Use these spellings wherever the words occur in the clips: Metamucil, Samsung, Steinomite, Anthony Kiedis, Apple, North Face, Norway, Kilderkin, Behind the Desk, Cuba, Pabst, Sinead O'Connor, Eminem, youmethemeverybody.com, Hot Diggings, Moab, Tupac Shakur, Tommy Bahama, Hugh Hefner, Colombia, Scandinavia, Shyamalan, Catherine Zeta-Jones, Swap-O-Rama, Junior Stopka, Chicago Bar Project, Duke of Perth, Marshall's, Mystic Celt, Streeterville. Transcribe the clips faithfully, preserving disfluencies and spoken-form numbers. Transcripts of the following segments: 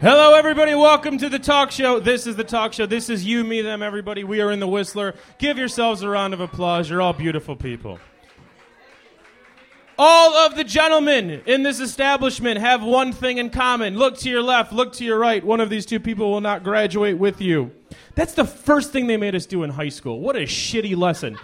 Hello, everybody. Welcome to the talk show. This is the talk show. This is You, Me, Them, Everybody. We are in the Whistler. Give yourselves a round of applause. You're all beautiful people. All of the gentlemen in this establishment have one thing in common. Look to your left. Look to your right. One of these two people will not graduate with you. That's the first thing they made us do in high school. What a shitty lesson.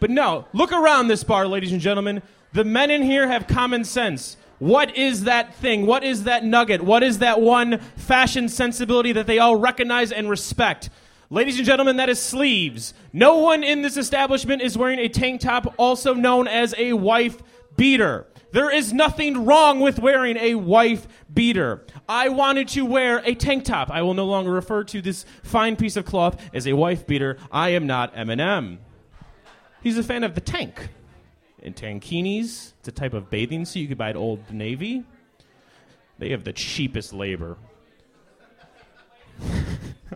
But no, look around this bar, ladies and gentlemen. The men in here have common sense. What is that thing? What is that nugget? What is that one fashion sensibility that they all recognize and respect? Ladies and gentlemen, that is sleeves. No one in this establishment is wearing a tank top, also known as a wife beater. There is nothing wrong with wearing a wife beater. I wanted to wear a tank top. I will no longer refer to this fine piece of cloth as a wife beater. I am not Eminem. He's a fan of the tank. And tankinis, it's a type of bathing suit you could buy at Old Navy. They have the cheapest labor.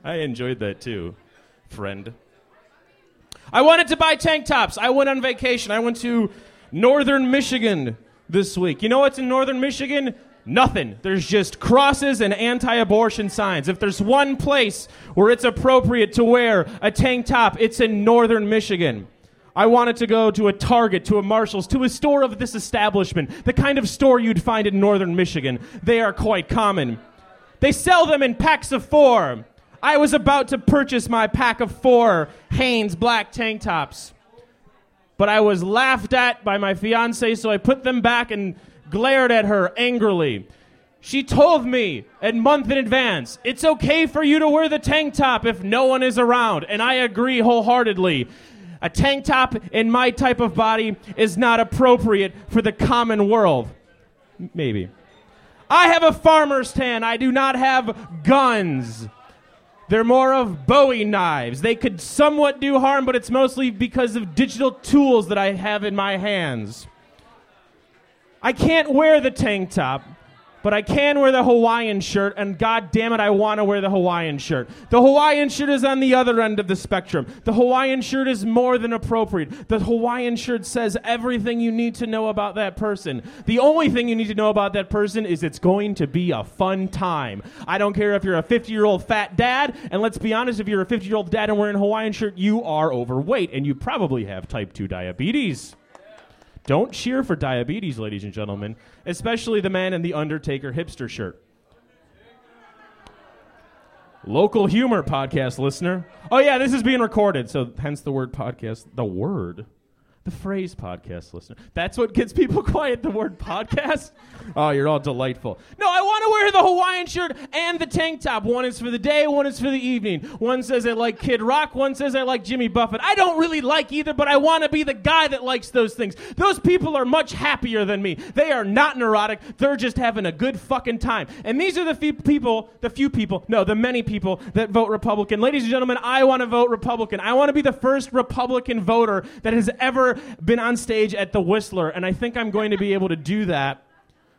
I enjoyed that too, friend. I wanted to buy tank tops. I went on vacation. I went to northern Michigan this week. You know what's in northern Michigan? Nothing. There's just crosses and anti-abortion signs. If there's one place where it's appropriate to wear a tank top, it's in northern Michigan. I wanted to go to a Target, to a Marshall's, to a store of this establishment, the kind of store you'd find in northern Michigan. They are quite common. They sell them in packs of four. I was about to purchase my pack of four Hanes black tank tops, but I was laughed at by my fiancée, so I put them back and glared at her angrily. She told me a month in advance, it's okay for you to wear the tank top if no one is around, and I agree wholeheartedly. A tank top in my type of body is not appropriate for the common world. Maybe. I have a farmer's tan. I do not have guns. They're more of Bowie knives. They could somewhat do harm, but it's mostly because of digital tools that I have in my hands. I can't wear the tank top, but I can wear the Hawaiian shirt, and God damn it, I want to wear the Hawaiian shirt. The Hawaiian shirt is on the other end of the spectrum. The Hawaiian shirt is more than appropriate. The Hawaiian shirt says everything you need to know about that person. The only thing you need to know about that person is it's going to be a fun time. I don't care if you're a fifty-year-old fat dad, and let's be honest, if you're a fifty-year-old dad and wearing a Hawaiian shirt, you are overweight, and you probably have type two diabetes. Don't cheer for diabetes, ladies and gentlemen, especially the man in the Undertaker hipster shirt. Local humor podcast listener. Oh, yeah, this is being recorded, so hence the word podcast. The word. The phrase podcast listener. That's what gets people quiet, the word podcast. Oh, you're all delightful. No, I want to wear the Hawaiian shirt and the tank top. One is for the day, one is for the evening. One says I like Kid Rock, one says I like Jimmy Buffett. I don't really like either, but I want to be the guy that likes those things. Those people are much happier than me. They are not neurotic. They're just having a good fucking time. And these are the few people, the few people, no, the many people that vote Republican. Ladies and gentlemen, I want to vote Republican. I want to be the first Republican voter that has ever been on stage at the Whistler, and I think I'm going to be able to do that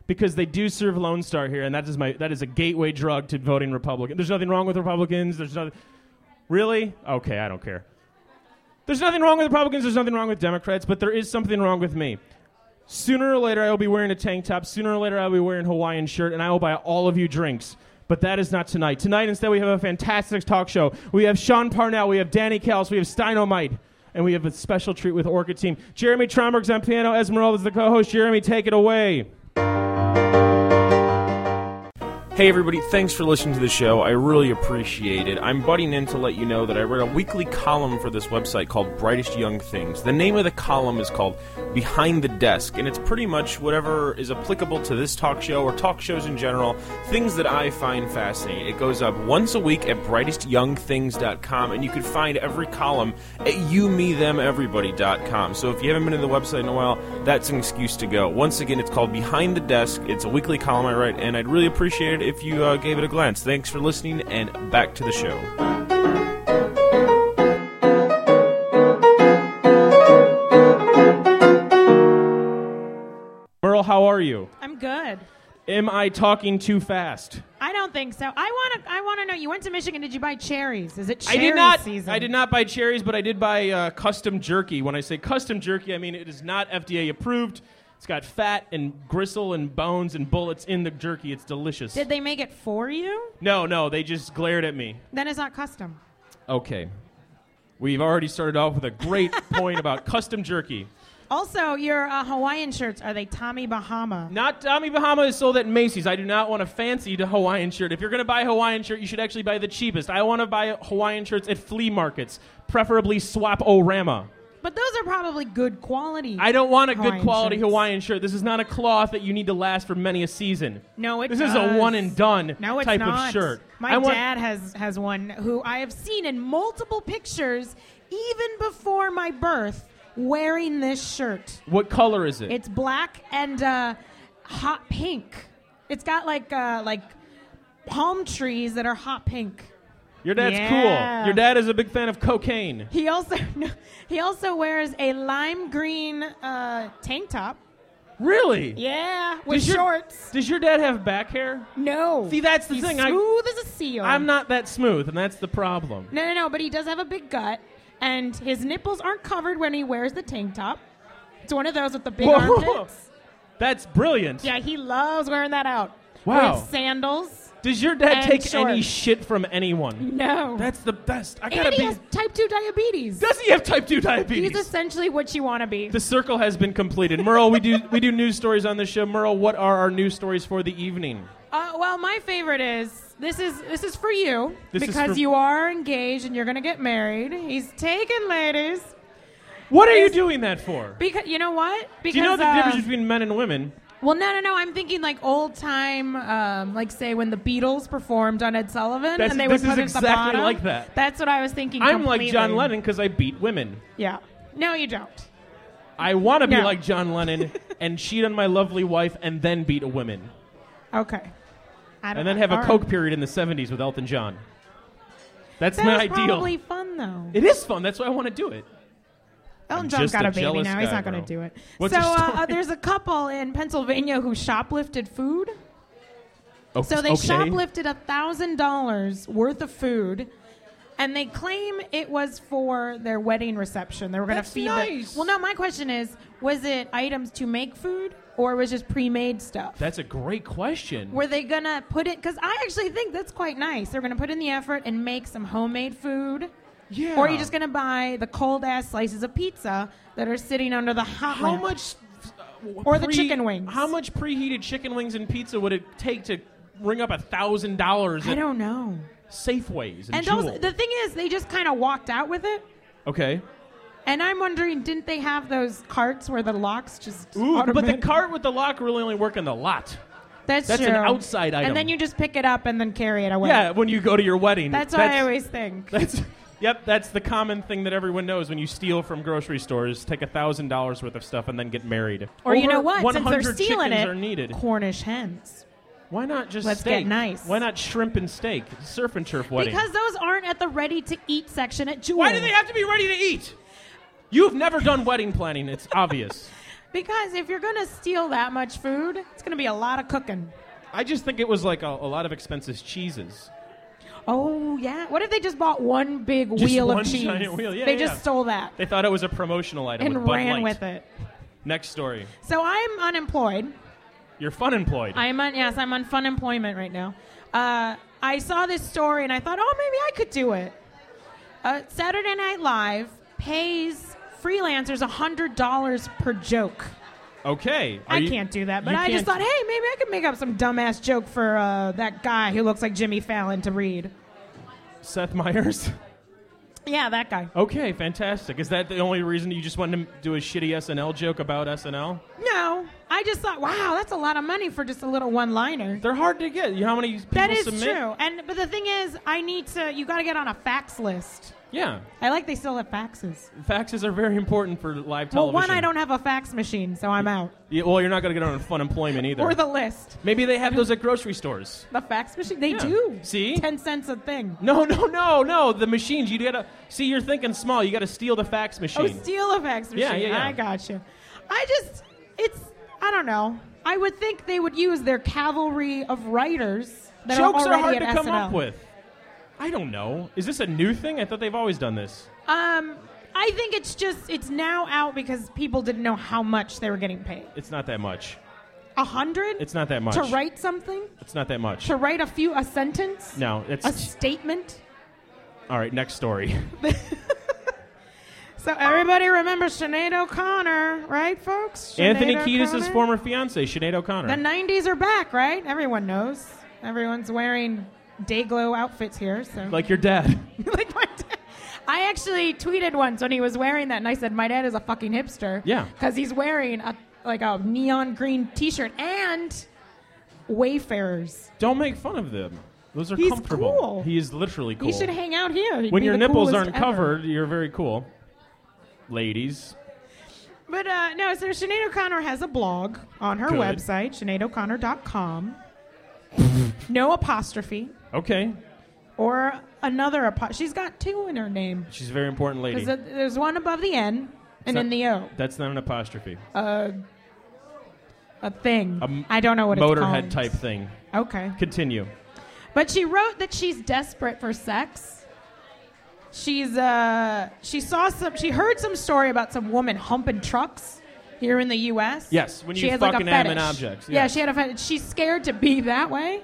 because they do serve Lone Star here, and that is my that is a gateway drug to voting Republican. There's nothing wrong with Republicans. There's nothing. Really? Okay, I don't care. There's nothing wrong with Republicans. There's nothing wrong with Democrats, but there is something wrong with me. Sooner or later, I will be wearing a tank top. Sooner or later, I will be wearing a Hawaiian shirt, and I will buy all of you drinks. But that is not tonight. Tonight, instead, we have a fantastic talk show. We have Sean Parnell. We have Danny Kells. We have Steinomite. And we have a special treat with Orca Team. Jeremy Tromberg's on piano. Esmeralda is the co-host. Jeremy, take it away. Hey, everybody. Thanks for listening to the show. I really appreciate it. I'm butting in to let you know that I write a weekly column for this website called Brightest Young Things. The name of the column is called Behind the Desk, and it's pretty much whatever is applicable to this talk show or talk shows in general, things that I find fascinating. It goes up once a week at brightest young things dot com, and you can find every column at you me them everybody dot com. So if you haven't been to the website in a while, that's an excuse to go. Once again, it's called Behind the Desk. It's a weekly column I write, and I'd really appreciate it if you uh, gave it a glance. Thanks for listening, and back to the show. Merle, how are you? I'm good. Am I talking too fast? I don't think so. I want to I want to know, you went to Michigan, did you buy cherries? Is it cherry I did not, season? I did not buy cherries, but I did buy uh, custom jerky. When I say custom jerky, I mean it is not F D A approved. It's got fat and gristle and bones and bullets in the jerky. It's delicious. Did they make it for you? No, no. They just glared at me. Then it's not custom. Okay. We've already started off with a great point about custom jerky. Also, your uh, Hawaiian shirts, are they Tommy Bahama? Not Tommy Bahama is sold at Macy's. I do not want a fancy Hawaiian shirt. If you're going to buy a Hawaiian shirt, you should actually buy the cheapest. I want to buy Hawaiian shirts at flea markets, preferably Swap-O-Rama. But those are probably good quality. I don't want a Hawaiian good quality shirts. Hawaiian shirt. This is not a cloth that you need to last for many a season. No, it this does. This is a one and done no, it's type not. of shirt. My I dad has, has one who I have seen in multiple pictures, even before my birth, wearing this shirt. What color is it? It's black and uh, hot pink. It's got like uh, like palm trees that are hot pink. Your dad's yeah. cool. Your dad is a big fan of cocaine. He also he also wears a lime green uh, tank top. Really? Yeah, with does shorts. Your, does your dad have back hair? No. See, that's the He's thing. Smooth I, as a seal. I'm not that smooth, and that's the problem. No, no, no. But he does have a big gut, and his nipples aren't covered when he wears the tank top. It's one of those with the big Whoa. armpits. That's brilliant. Yeah, he loves wearing that out. Wow. With sandals. Does your dad and take shorts. any shit from anyone? No. That's the best. I gotta and he be... has type two diabetes. Does he have type two diabetes? He's essentially what you want to be. The circle has been completed. Merle, we do we do news stories on this show. Merle, what are our news stories for the evening? Uh, well, my favorite is, this is this is for you, this because for... you are engaged and you're going to get married. He's taken ladies. What He's... are you doing that for? Because You know what? Because, do you know the uh, difference between men and women? Well, no, no, no. I'm thinking like old time, um, like say when the Beatles performed on Ed Sullivan, That's, and they would put exactly it at the bottom. Like that. That's what I was thinking. I'm completely. like John Lennon because I beat women. Yeah. No, you don't. I want to no. be like John Lennon and cheat on my lovely wife and then beat a woman. Okay. I don't and then have a Coke right. period in the seventies with Elton John. That's that my ideal. That's probably fun though. It is fun. That's why I want to do it. Elton John's got a, a baby now. Guy, He's not going to do it. What's so uh, there's a couple in Pennsylvania who shoplifted food. Oh, so they okay. shoplifted one thousand dollars worth of food, and they claim it was for their wedding reception. They were going to feed nice. the... Well, no, my question is, was it items to make food, or was it just pre-made stuff? That's a great question. Were they going to put it... Because I actually think that's quite nice. They're going to put in the effort and make some homemade food. Yeah. Or are you just going to buy the cold-ass slices of pizza that are sitting under the hot How lamp? much... Uh, or pre- the chicken wings. How much preheated chicken wings and pizza would it take to ring up one thousand dollars? I don't know. Safeways and, and Jewel. Also, the thing is, they just kind of walked out with it. Okay. And I'm wondering, didn't they have those carts where the locks just... Ooh, automated? But the cart with the lock really only work in the lot. That's, That's true. That's an outside item. And then you just pick it up and then carry it away. Yeah, when you go to your wedding. That's what That's, I always think. That's... Yep, that's the common thing that everyone knows when you steal from grocery stores, take one thousand dollars worth of stuff, and then get married. Or Over you know what? Since they're stealing it, are needed. Cornish hens. Why not just Let's steak? Let's get nice. Why not shrimp and steak? Surf and turf wedding. Because those aren't at the ready-to-eat section at Jewel. Why do they have to be ready to eat? You've never done wedding planning. It's obvious. Because if you're going to steal that much food, it's going to be a lot of cooking. I just think it was like a, a lot of expensive cheeses. Oh, yeah. What if they just bought one big just wheel one of cheese? Giant wheel. Yeah, they yeah, just yeah. stole that. They thought it was a promotional item. And with ran with it. Next story. So I'm unemployed. You're fun-employed. I'm on, yes, I'm on fun employment right now. Uh, I saw this story, and I thought, oh, maybe I could do it. Uh, Saturday Night Live pays freelancers one hundred dollars per joke. Okay. Are I you, can't do that, but I just thought, hey, maybe I could make up some dumbass joke for uh, that guy who looks like Jimmy Fallon to read. Seth Meyers? Yeah, that guy. Okay, fantastic. Is that the only reason you just wanted to do a shitty S N L joke about S N L? No. I just thought, wow, that's a lot of money for just a little one-liner. They're hard to get. You know how many people submit? That is submit? true. And But the thing is, I need to, you got to get on a fax list. Yeah. I like they still have faxes. Faxes are very important for live television. Well, one, I don't have a fax machine, so I'm out. Yeah, well, you're not going to get on fun employment either. Or the list. Maybe they have those at grocery stores. The fax machine? They yeah. do. See? Ten cents a thing. No, no, no, no. The machines, you got to... See, you're thinking small. You got to steal the fax machine. Oh, steal the fax machine. Yeah, yeah, yeah. I got you. I just... It's... I don't know. I would think they would use their cavalry of writers that Jokes are already are hard at to come S N L. up with. I don't know. Is this a new thing? I thought they've always done this. Um, I think it's just, it's now out because people didn't know how much they were getting paid. It's not that much. A hundred? It's not that much. To write something? It's not that much. To write a few, a sentence? No. It's a statement? All right, next story. So everybody remembers Sinead O'Connor, right, folks? Sinead Anthony Kiedis' former fiancée, Sinead O'Connor. The nineties are back, right? Everyone knows. Everyone's wearing Dayglow outfits here. So. Like your dad. Like my dad. I actually tweeted once when he was wearing that, and I said, my dad is a fucking hipster. Yeah. Because he's wearing a, like a neon green T-shirt and Wayfarers. Don't make fun of them. Those are he's comfortable. Cool. He is literally cool. He should hang out here. He'd when your nipples aren't ever. covered, you're very cool. Ladies. But, uh, no, so Sinead O'Connor has a blog on her Good. website, Sinead O'Connor dot com. No apostrophe. Okay. Or... Another apostrophe. She's got two in her name. She's a very important lady. Because there's one above the N and in the O. That's not an apostrophe. Uh, a thing. A I don't know what it's called. Motorhead type thing. Okay. Continue. But she wrote that she's desperate for sex. She's uh she saw some she heard some story about some woman humping trucks here in the U S. Yes, when you she fucking like adamant objects. Yes. Yeah, she had a fetish. She's scared to be that way.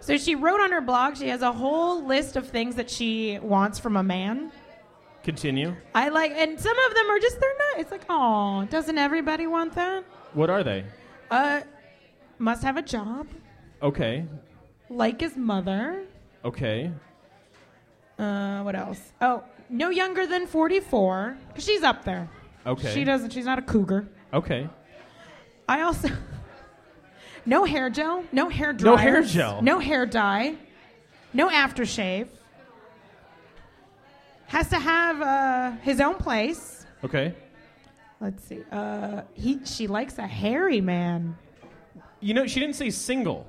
So she wrote on her blog, she has a whole list of things that she wants from a man. Continue. I like, and some of them are just, they're not, it's like, oh, doesn't everybody want that? What are they? Uh, must have a job. Okay. Like his mother. Okay. Uh, what else? Oh, no younger than forty-four, because she's up there. Okay. She doesn't, she's not a cougar. Okay. I also... No hair gel, no hair dryers, no hair gel, no hair dye, no aftershave. Has to have uh, his own place. Okay. Let's see. Uh, he she likes a hairy man. You know, she didn't say single.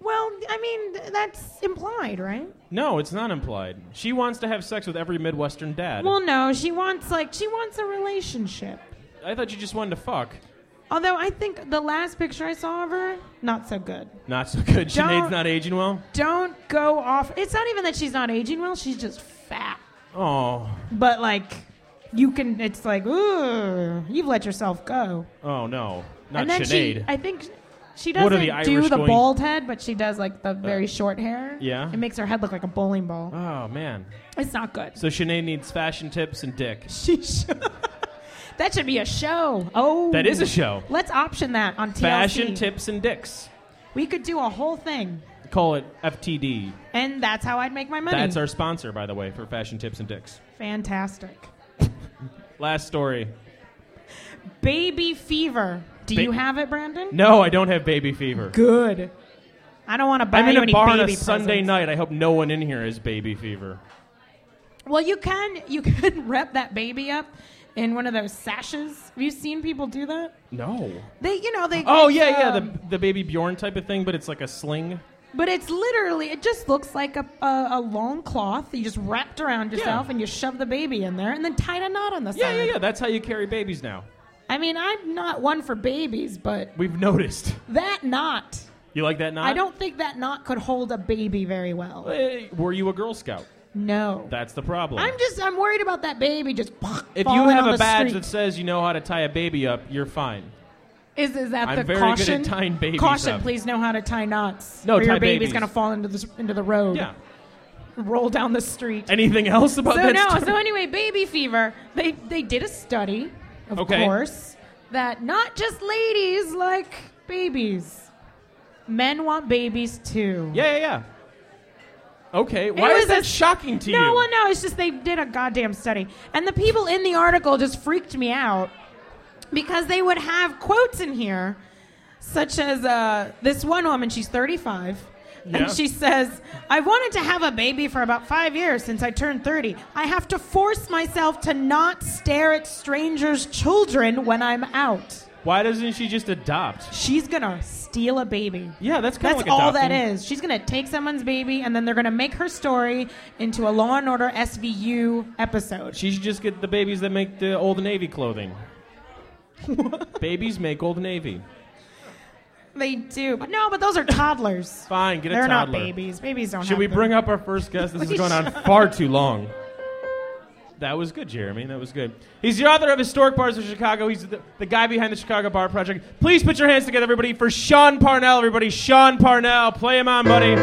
Well, I mean, that's implied, right? No, it's not implied. She wants to have sex with every Midwestern dad. Well, no, she wants like she wants a relationship. I thought you just wanted to fuck. Although I think the last picture I saw of her, not so good. Not so good. Sinead's not aging well? Don't go off. It's not even that she's not aging well. She's just fat. Oh. But, like, you can, it's like, ooh, you've let yourself go. Oh, no. Not and then Sinead. She, I think she doesn't the do the going... bald head, but she does, like, the very uh, short hair. Yeah? It makes her head look like a bowling ball. Oh, man. It's not good. So Sinead needs fashion tips and dick. She should. That should be a show. Oh. That is a show. Let's option that on T L C. Fashion tips and dicks. We could do a whole thing. Call it F T D. And that's how I'd make my money. That's our sponsor, by the way, for fashion tips and dicks. Fantastic. Last story. Baby fever. Do ba- you have it, Brandon? No, I don't have baby fever. Good. I don't want to buy you any baby presents. I'm in a bar on a Sunday night. I hope no one in here has baby fever. Well, you can you can rep that baby up. In one of those sashes. Have you seen people do that? No. They, you know, they... Oh, yeah, um, yeah, the the baby Bjorn type of thing, but it's like a sling. But it's literally, it just looks like a a, a long cloth that you just wrapped around yourself yeah. and you shove the baby in there and then tied a knot on the yeah, side. Yeah, yeah, yeah, that's how you carry babies now. I mean, I'm not one for babies, but... We've noticed. That knot. You like that knot? I don't think that knot could hold a baby very well. Hey, were you a Girl Scout? No. That's the problem. I'm just, I'm worried about that baby just If falling you have on a badge street. That says you know how to tie a baby up, you're fine. Is is that I'm the very caution? Good at tying babies caution, up. Please know how to tie knots. No, or tie your baby's babies. Gonna fall into the into the road. Yeah. Roll down the street. Anything else about so that no, story? So anyway, baby fever. They they did a study, of okay. course, that not just ladies like babies. Men want babies too. Yeah, yeah, yeah. Okay, why is that a, shocking to no, you? No, well, no, it's just they did a goddamn study. And the people in the article just freaked me out because they would have quotes in here, such as uh, this one woman, she's thirty-five, yeah. and she says, I've wanted to have a baby for about five years since I turned thirty. I have to force myself to not stare at strangers' children when I'm out. Why doesn't she just adopt? She's going to steal a baby. Yeah, that's kind of like adopting. That's all that is. She's going to take someone's baby, and then they're going to make her story into a Law and Order S V U episode. She should just get the babies that make the Old Navy clothing. Babies make Old Navy. They do. But no, but those are toddlers. Fine, get a they're toddler. They're not babies. Babies don't should have Should we them. Bring up our first guest? This is going on far too long. That was good, Jeremy. That was good. He's the author of Historic Bars of Chicago. He's the, the guy behind the Chicago Bar Project. Please put your hands together, everybody, for Sean Parnell, everybody. Sean Parnell. Play him on, buddy.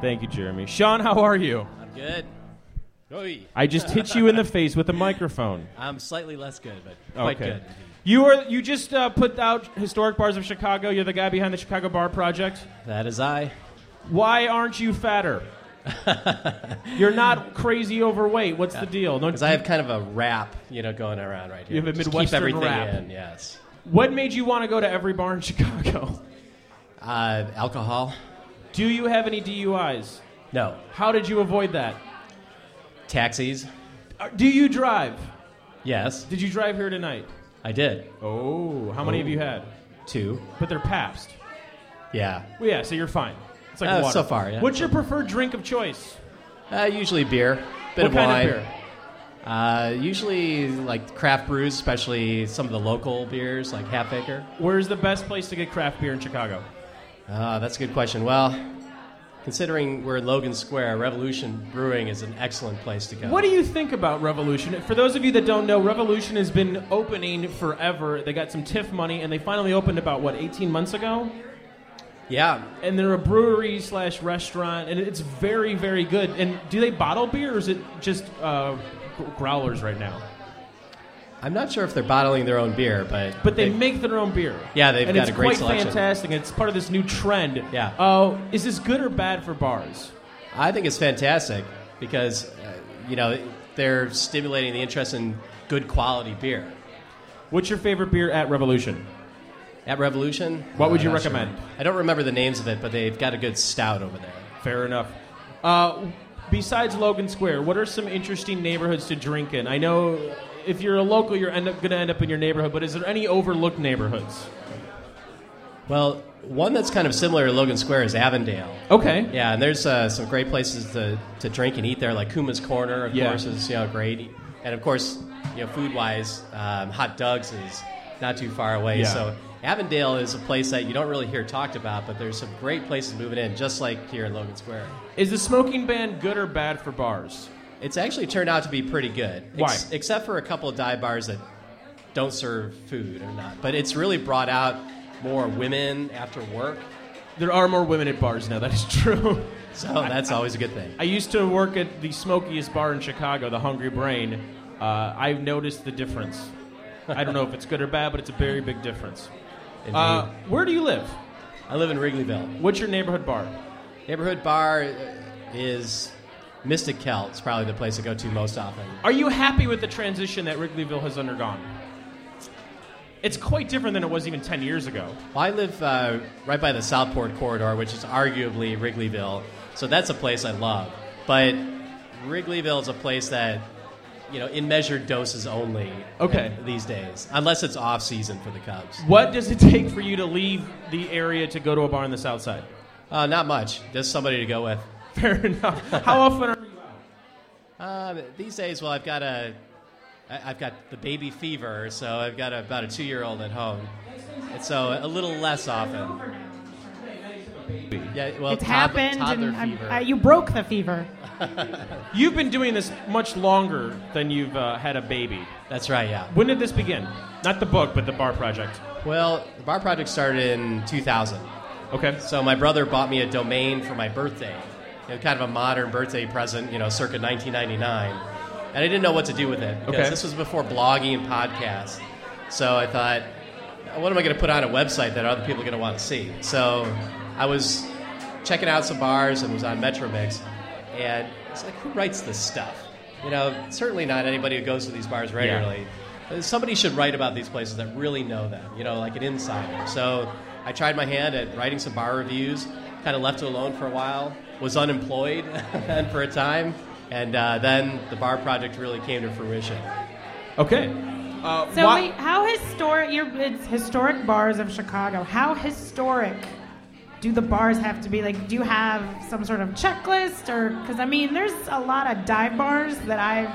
Thank you, Jeremy. Sean, how are you? I'm good. I just hit you in the face with a microphone. I'm slightly less good, but quite okay. Good. You are. You just uh, put out Historic Bars of Chicago. You're the guy behind the Chicago Bar Project. That is I. Why aren't you fatter? You're not crazy overweight. What's yeah. the deal? Because I have kind of a wrap, you know, going around right here. You have a Midwestern just keep everything wrap. In, yes. What made you want to go to every bar in Chicago? Uh, alcohol. Do you have any D U Is? No. How did you avoid that? Taxis. Do you drive? Yes. Did you drive here tonight? I did. Oh, how many oh. have you had? Two. But they're Pabst. Yeah. Well, yeah, so you're fine. It's like uh, water. So far, yeah. What's your preferred drink of choice? Uh, usually beer. Bit what of kind wine. Of beer? Uh, usually like craft brews, especially some of the local beers like Half Acre. Where's the best place to get craft beer in Chicago? Uh, that's a good question. Well, considering we're in Logan Square, Revolution Brewing is an excellent place to go. What do you think about Revolution? For those of you that don't know, Revolution has been opening forever. They got some TIF money, and they finally opened about, what, eighteen months ago? Yeah. And they're a brewery slash restaurant, and it's very, very good. And do they bottle beer, or is it just uh, growlers right now? I'm not sure if they're bottling their own beer, but... But they make their own beer. Yeah, they've got a great selection. And it's quite fantastic. It's part of this new trend. Yeah. Uh, is this good or bad for bars? I think it's fantastic because, uh, you know, they're stimulating the interest in good quality beer. What's your favorite beer at Revolution? At Revolution? What would you recommend? Sure. I don't remember the names of it, but they've got a good stout over there. Fair enough. Uh, besides Logan Square, what are some interesting neighborhoods to drink in? I know... If you're a local, you're end up going to end up in your neighborhood, but is there any overlooked neighborhoods? Well, one that's kind of similar to Logan Square is Avondale. Okay. Yeah, and there's uh, some great places to, to drink and eat there, like Kuma's Corner, of yeah. course, is you know great. And, of course, you know, food-wise, um, Hot Diggings is not too far away. Yeah. So Avondale is a place that you don't really hear talked about, but there's some great places moving in, just like here in Logan Square. Is the smoking ban good or bad for bars? It's actually turned out to be pretty good. Why? Ex- except for a couple of dive bars that don't serve food or not. But it's really brought out more women after work. There are more women at bars now, that is true. So that's I, always a good thing. I used to work at the smokiest bar in Chicago, the Hungry Brain. Uh, I've noticed the difference. I don't know if it's good or bad, but it's a very big difference. Uh, where do you live? I live in Wrigleyville. What's your neighborhood bar? Neighborhood bar is... Mystic Celt is probably the place to go to most often. Are you happy with the transition that Wrigleyville has undergone? It's quite different than it was even ten years ago. Well, I live uh, right by the Southport Corridor, which is arguably Wrigleyville, so that's a place I love. But Wrigleyville is a place that, you know, in measured doses only okay. these days, unless it's off-season for the Cubs. What does it take for you to leave the area to go to a bar on the south side? Uh, not much. Just somebody to go with. Fair enough. How often are you out? Uh, these days, well, I've got a, I've got the baby fever, so I've got a, about a two-year-old at home, and so a little less often. Yeah, well, it's toddler, happened, toddler and fever. Uh, you broke the fever. You've been doing this much longer than you've uh, had a baby. That's right. Yeah. When did this begin? Not the book, but the Bar Project. Well, the Bar Project started in two thousand. Okay. So my brother bought me a domain for my birthday. You know, kind of a modern birthday present, you know, circa nineteen ninety-nine. And I didn't know what to do with it because okay. this was before blogging and podcasts. So I thought, what am I going to put on a website that other people are going to want to see? So I was checking out some bars and was on Metromix. And it's like, who writes this stuff? You know, certainly not anybody who goes to these bars regularly. Yeah. Somebody should write about these places that really know them, you know, like an insider. So I tried my hand at writing some bar reviews, kind of left it alone for a while. Was unemployed and for a time, and uh, then the Bar Project really came to fruition. Okay. Uh, so why- wait, how historic, you're, it's Historic Bars of Chicago, how historic do the bars have to be? Like, do you have some sort of checklist? Or, because, I mean, there's a lot of dive bars that I've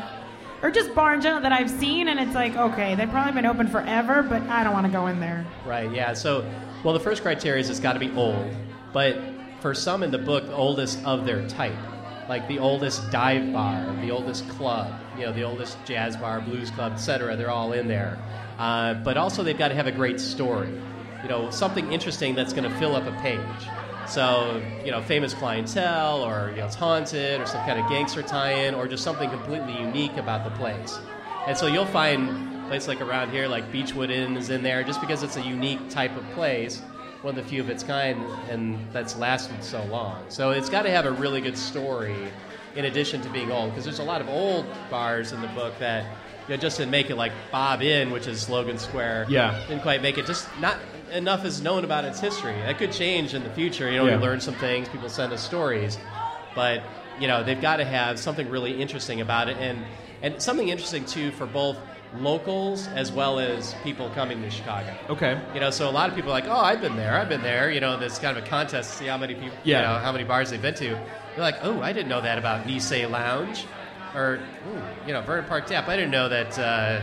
or just bar in general that I've seen, and it's like, okay, they've probably been open forever, but I don't want to go in there. Right, yeah. So, well, the first criteria is it's got to be old. But for some in the book, the oldest of their type. Like the oldest dive bar, the oldest club, you know, the oldest jazz bar, blues club, et cetera. They're all in there. Uh, but also they've got to have a great story. You know, something interesting that's going to fill up a page. So, you know, famous clientele, or, you know, it's haunted, or some kind of gangster tie-in, or just something completely unique about the place. And so you'll find places like around here, like Beachwood Inn is in there, just because it's a unique type of place, one of the few of its kind, and that's lasted so long. So it's got to have a really good story in addition to being old, because there's a lot of old bars in the book that, you know, just didn't make it, like Bob In, which is Logan Square. Yeah. Didn't quite make it. Just not enough is known about its history. That could change in the future. You know, yeah. We learn some things. People send us stories. But, you know, they've got to have something really interesting about it. And, and something interesting, too, for both locals as well as people coming to Chicago. Okay. You know, so a lot of people are like, oh, I've been there. I've been there. You know, there's kind of a contest to see how many people, yeah. you know, how many bars they've been to. They're like, oh, I didn't know that about Nisei Lounge. Or, ooh, you know, Vernon Park Tap. I didn't know that, uh,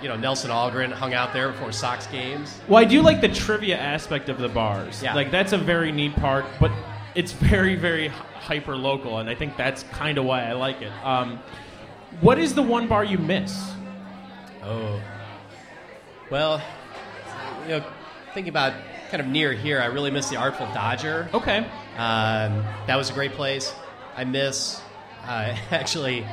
you know, Nelson Algren hung out there before Sox games. Well, I do like the trivia aspect of the bars. Yeah. Like, that's a very neat part, but it's very, very hyper-local, and I think that's kind of why I like it. Um, what is the one bar you miss? Oh. Well, you know, thinking about kind of near here, I really miss the Artful Dodger. Okay. Um, that was a great place. I miss, uh, actually...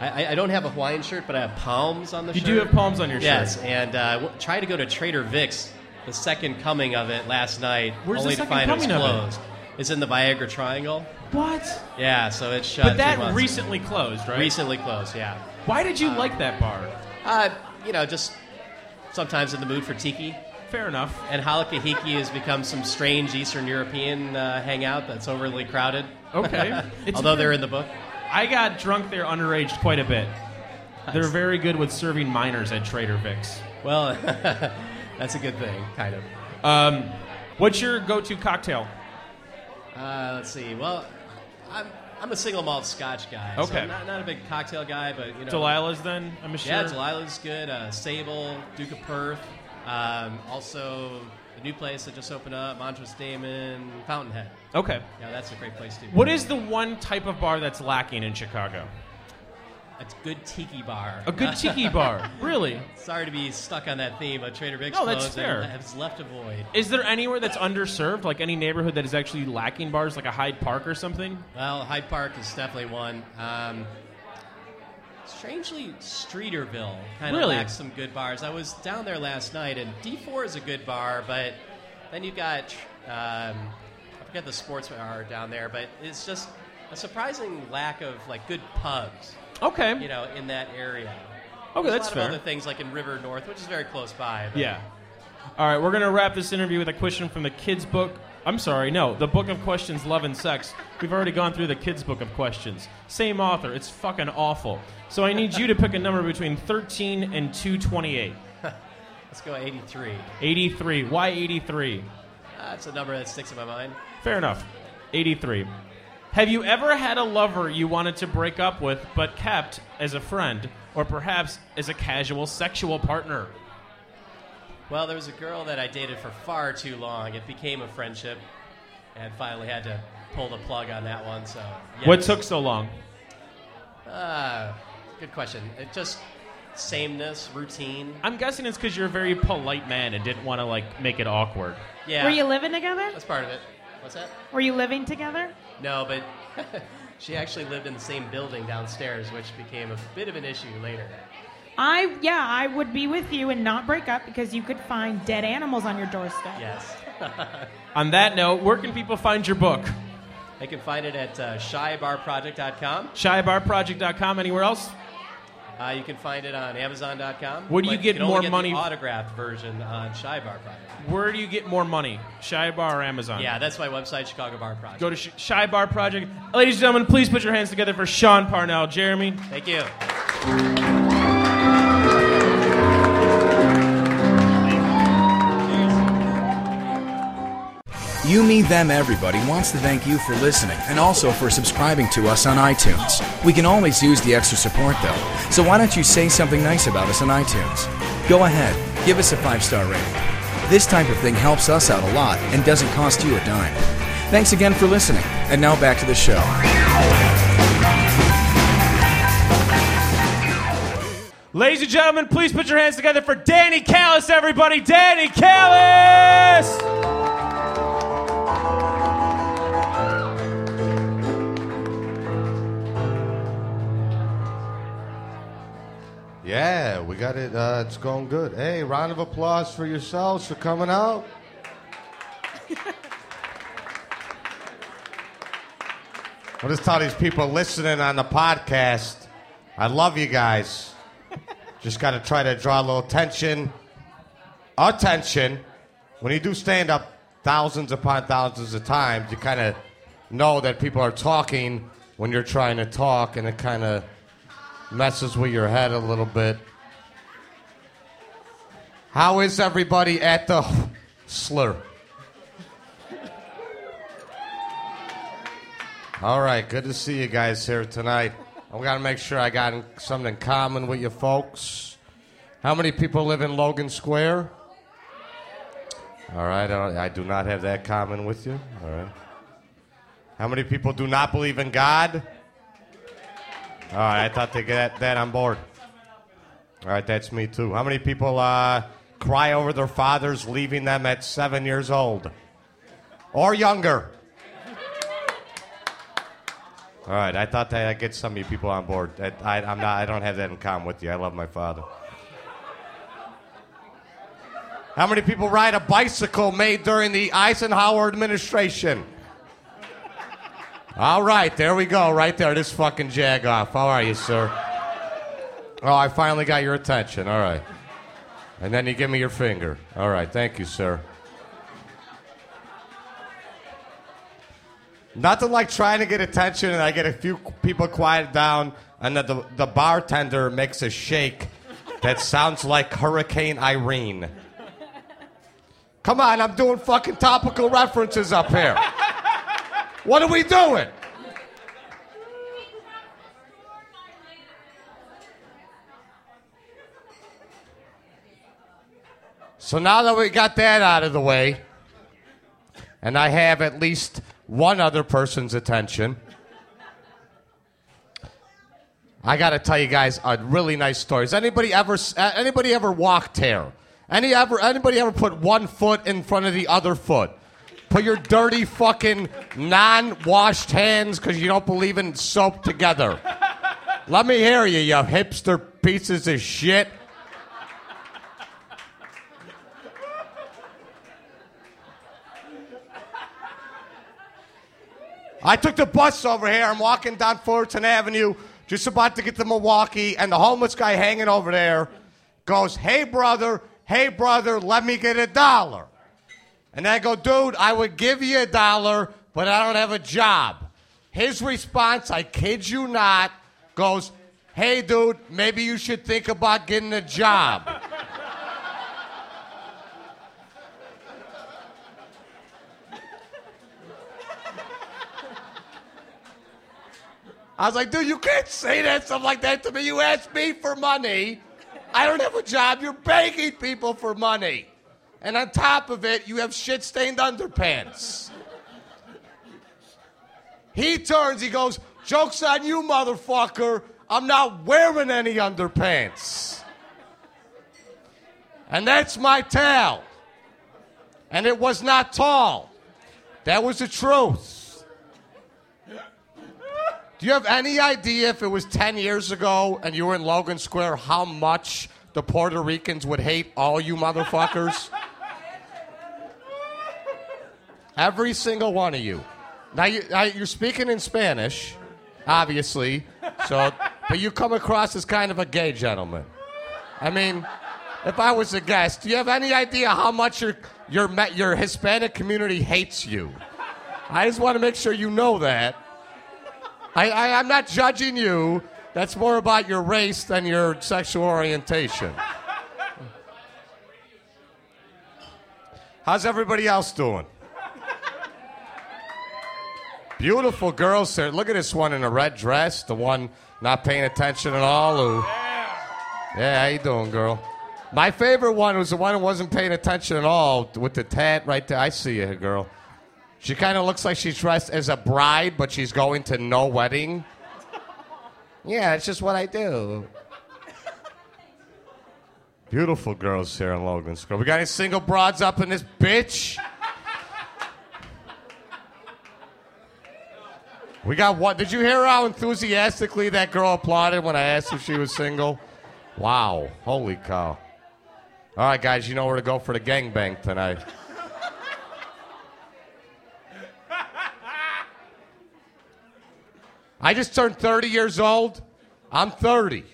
I, I don't have a Hawaiian shirt, but I have palms on the you shirt. You do have palms on your yes, shirt. Yes, and uh, w- tried to go to Trader Vic's, the second coming of it, last night. Where's only the second to find coming it was closed. Of it? It's in the Viagra Triangle. What? Yeah, so it's shut. But that recently ago. Closed, right? Recently closed, yeah. Why did you um, like that bar? Uh, you know, just sometimes in the mood for tiki. Fair enough. And Halakahiki has become some strange Eastern European uh, hangout that's overly crowded. Okay. Although weird. They're in the book. I got drunk there underage quite a bit. Nice. They're very good with serving minors at Trader Vic's. Well, that's a good thing, kind of. Um, what's your go-to cocktail? Uh, let's see. Well, I'm I'm a single malt Scotch guy. Okay. So I'm not, not a big cocktail guy, but you know. Delilah's then, I'm sure. Yeah, Delilah's good. Uh, Sable, Duke of Perth. Um, also. The new place that just opened up, Montrose Damon, Fountainhead. Okay. Yeah, that's a great place to be. What is the one type of bar that's lacking in Chicago? A good tiki bar. A good tiki bar. Really? Sorry to be stuck on that theme, but Trader Vic's no, that's fair. And has left a void. Is there anywhere that's underserved, like any neighborhood that is actually lacking bars, like a Hyde Park or something? Well, Hyde Park is definitely one. Um, Strangely, Streeterville kind of really? lacks some good bars. I was down there last night, and D four is a good bar, but then you got, um, I forget the sports bar down there, but it's just a surprising lack of, like, good pubs. Okay. You know, in that area. Okay, There's that's fair. a lot of fair. other things, like in River North, which is very close by. But. Yeah. All right, we're going to wrap this interview with a question from the kids' book. I'm sorry, no. The Book of Questions, Love and Sex. We've already gone through the kids' Book of Questions. Same author. It's fucking awful. So I need you to pick a number between thirteen and two twenty-eight. Let's go eighty-three. eighty-three. Why eighty-three? That's a number that sticks in my mind. Fair enough. eighty-three. Have you ever had a lover you wanted to break up with but kept as a friend or perhaps as a casual sexual partner? Well, there was a girl that I dated for far too long. It became a friendship, and finally had to pull the plug on that one. So, yes. What took so long? Uh, good question. It just sameness, routine. I'm guessing it's because you're a very polite man and didn't want to like make it awkward. Yeah. Were you living together? That's part of it. What's that? Were you living together? No, but she actually lived in the same building downstairs, which became a bit of an issue later. I, yeah, I would be with you and not break up because you could find dead animals on your doorstep. Yes. On that note, where can people find your book? They can find it at uh, shy bar project dot com. shy bar project dot com. Anywhere else? Uh, you can find it on amazon dot com. Where do you get you more get money? The autographed version on Shy Bar Project. Where do you get more money? Shy Bar or Amazon? Yeah, that's my website, Chicago Bar Project. Go to Sh- Shy Bar Project. Ladies and gentlemen, please put your hands together for Sean Parnell. Jeremy. Thank you. You, Me, Them, Everybody wants to thank you for listening and also for subscribing to us on iTunes. We can always use the extra support, though, so why don't you say something nice about us on iTunes? Go ahead, give us a five-star rating. This type of thing helps us out a lot and doesn't cost you a dime. Thanks again for listening, and now back to the show. Ladies and gentlemen, please put your hands together for Danny Kells, everybody. Danny Kells! Yeah, we got it. Uh, it's going good. Hey, round of applause for yourselves for coming out. I'll just tell these people listening on the podcast, I love you guys. Just got to try to draw a little tension. Attention. When you do stand-up thousands upon thousands of times, you kind of know that people are talking when you're trying to talk, and it kind of messes with your head a little bit. How is everybody at the slur? All right, good to see you guys here tonight. I've got to make sure I got something in common with you folks. How many people live in Logan Square? All right, I do not have that common with you. All right. How many people do not believe in God? All right, I thought they got that on board. All right, that's me too. How many people uh, cry over their fathers leaving them at seven years old? Or younger? All right, I thought that I'd get some of you people on board. I, I, I'm not, I don't have that in common with you. I love my father. How many people ride a bicycle made during the Eisenhower administration? All right, there we go, right there, this fucking jag off. How are you, sir? Oh, I finally got your attention, all right. And then you give me your finger. All right, thank you, sir. Nothing like trying to get attention and I get a few people quieted down and the, the, the bartender makes a shake that sounds like Hurricane Irene. Come on, I'm doing fucking topical references up here. What are we doing? So now that we got that out of the way, and I have at least one other person's attention, I got to tell you guys a really nice story. Has anybody ever anybody ever walked here? Any ever anybody ever put one foot in front of the other foot? Put your dirty fucking non-washed hands because you don't believe in soap together. Let me hear you, you hipster pieces of shit. I took the bus over here. I'm walking down Fullerton Avenue, just about to get to Milwaukee, and the homeless guy hanging over there goes, hey, brother, hey, brother, let me get a dollar. And I go, dude, I would give you a dollar, but I don't have a job. His response, I kid you not, goes, hey, dude, maybe you should think about getting a job. I was like, dude, you can't say that stuff like that to me. You asked me for money. I don't have a job. You're begging people for money. And on top of it, you have shit-stained underpants. He turns, he goes, joke's on you, motherfucker. I'm not wearing any underpants. And that's my tale. And it was not tall. That was the truth. Do you have any idea if it was ten years ago and you were in Logan Square, how much the Puerto Ricans would hate all you motherfuckers? Every single one of you. Now, you, now you're speaking in Spanish, obviously, so, but you come across as kind of a gay gentleman. I mean, if I was a guest, do you have any idea how much your your your Hispanic community hates you? I just want to make sure you know that. I, I I'm not judging you. That's more about your race than your sexual orientation. How's everybody else doing? Beautiful girls there. Look at this one in a red dress, the one not paying attention at all. Who, yeah. yeah, how you doing, girl? My favorite one was the one who wasn't paying attention at all with the tat right there. I see you, girl. She kind of looks like she's dressed as a bride, but she's going to no wedding. Yeah, it's just what I do. Beautiful girls here in Logan Square. We got any single broads up in this bitch? We got what? Did you hear how enthusiastically that girl applauded when I asked if she was single? Wow. Holy cow. All right, guys, you know where to go for the gangbang tonight. I just turned thirty years old. I'm thirty.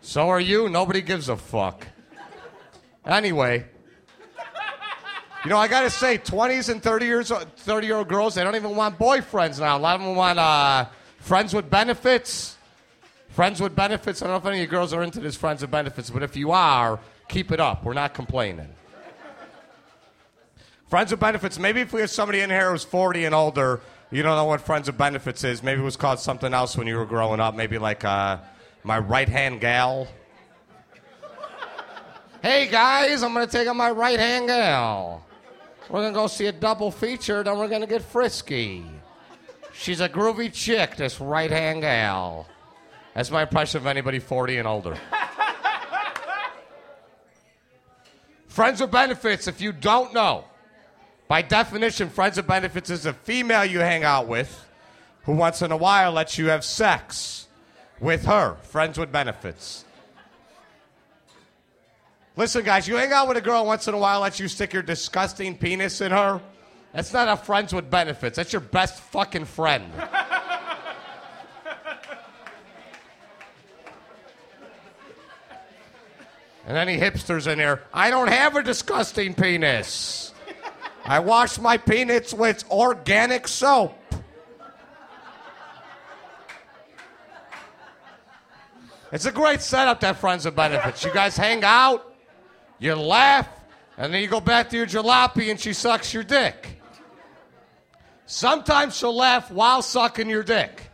So are you. Nobody gives a fuck. Anyway, you know, I got to say, twenties and thirty years old, thirty-year-old girls, they don't even want boyfriends now. A lot of them want uh, friends with benefits. Friends with benefits. I don't know if any of you girls are into this friends with benefits, but if you are, keep it up. We're not complaining. Friends with benefits. Maybe if we have somebody in here who's forty and older, you don't know what friends with benefits is. Maybe it was called something else when you were growing up. Maybe like uh, my right-hand gal. Hey, guys, I'm going to take on my right-hand gal. We're going to go see a double feature, then we're going to get frisky. She's a groovy chick, this right-hand gal. That's my impression of anybody forty and older. Friends with benefits, if you don't know. By definition, friends with benefits is a female you hang out with who once in a while lets you have sex with her. Friends with benefits. Listen, guys, you hang out with a girl once in a while lets you stick your disgusting penis in her. That's not a friends with benefits. That's your best fucking friend. And any hipsters in here, I don't have a disgusting penis. I wash my peanuts with organic soap. It's a great setup, that friends with benefits. You guys hang out, you laugh, and then you go back to your jalopy and she sucks your dick. Sometimes she'll laugh while sucking your dick.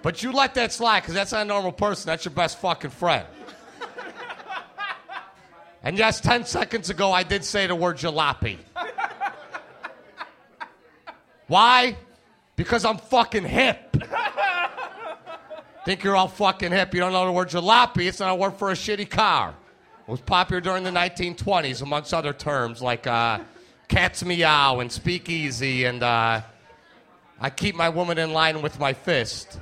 But you let that slide, because that's not a normal person. That's your best fucking friend. And yes, ten seconds ago, I did say the word jalopy. Why? Because I'm fucking hip. Think you're all fucking hip. You don't know the word jalopy. It's not a word for a shitty car. It was popular during the nineteen twenties, amongst other terms, like uh, cat's meow and speakeasy and uh, I keep my woman in line with my fist.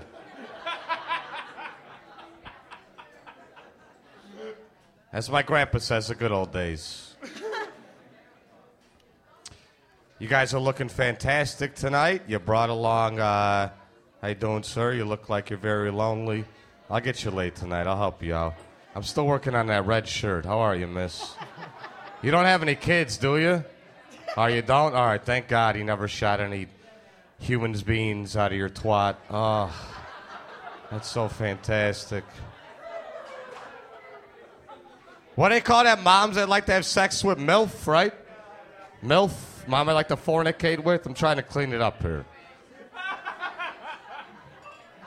As my grandpa says, the good old days. You guys are looking fantastic tonight. You brought along, uh, how you doing, sir? You look like you're very lonely. I'll get you late tonight. I'll help you out. I'm still working on that red shirt. How are you, miss? You don't have any kids, do you? Oh, you don't? All right, thank God he never shot any humans beings out of your twat. Oh, that's so fantastic. What do they call that? Moms that like to have sex with MILF, right? MILF. Mom I like to fornicate with? I'm trying to clean it up here.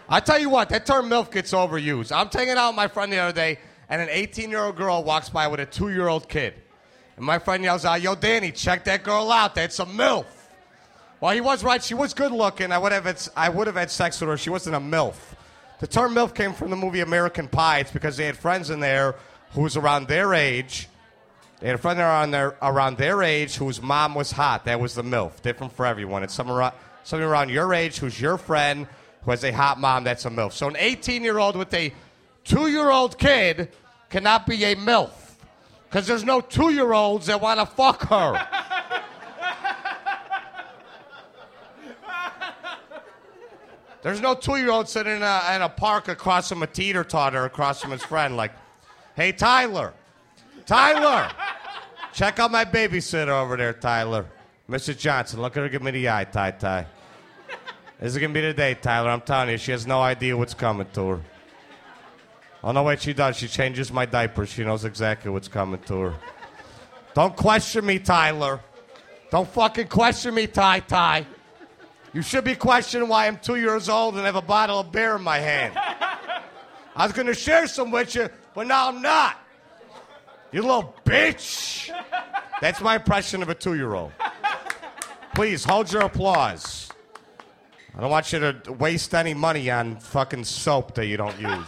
I tell you what, that term MILF gets overused. I'm hanging out with my friend the other day, and an eighteen-year-old girl walks by with a two-year-old kid. And my friend yells out, yo, Danny, check that girl out. That's a MILF. Well, he was right. She was good-looking. I would have had, I would have had sex with her. She wasn't a MILF. The term MILF came from the movie American Pie. It's because they had friends in there who was around their age. They had a friend around their, around their age whose mom was hot. That was the MILF. Different for everyone. It's someone around, someone around your age who's your friend who has a hot mom. That's a MILF. So an eighteen-year-old with a two-year-old kid cannot be a MILF because there's no two-year-olds that want to fuck her. There's no two-year-old sitting in a, in a park across from a teeter-totter across from his friend like, hey, Tyler. Tyler, check out my babysitter over there, Tyler. Missus Johnson, look at her give me the eye, Ty-Ty. This is going to be the day, Tyler. I'm telling you, she has no idea what's coming to her. Oh, no, wait, she does. She changes my diapers. She knows exactly what's coming to her. Don't question me, Tyler. Don't fucking question me, Ty-Ty. You should be questioning why I'm two years old and have a bottle of beer in my hand. I was going to share some with you, but now I'm not. You little bitch. That's my impression of a two-year-old. Please, hold your applause. I don't want you to waste any money on fucking soap that you don't use.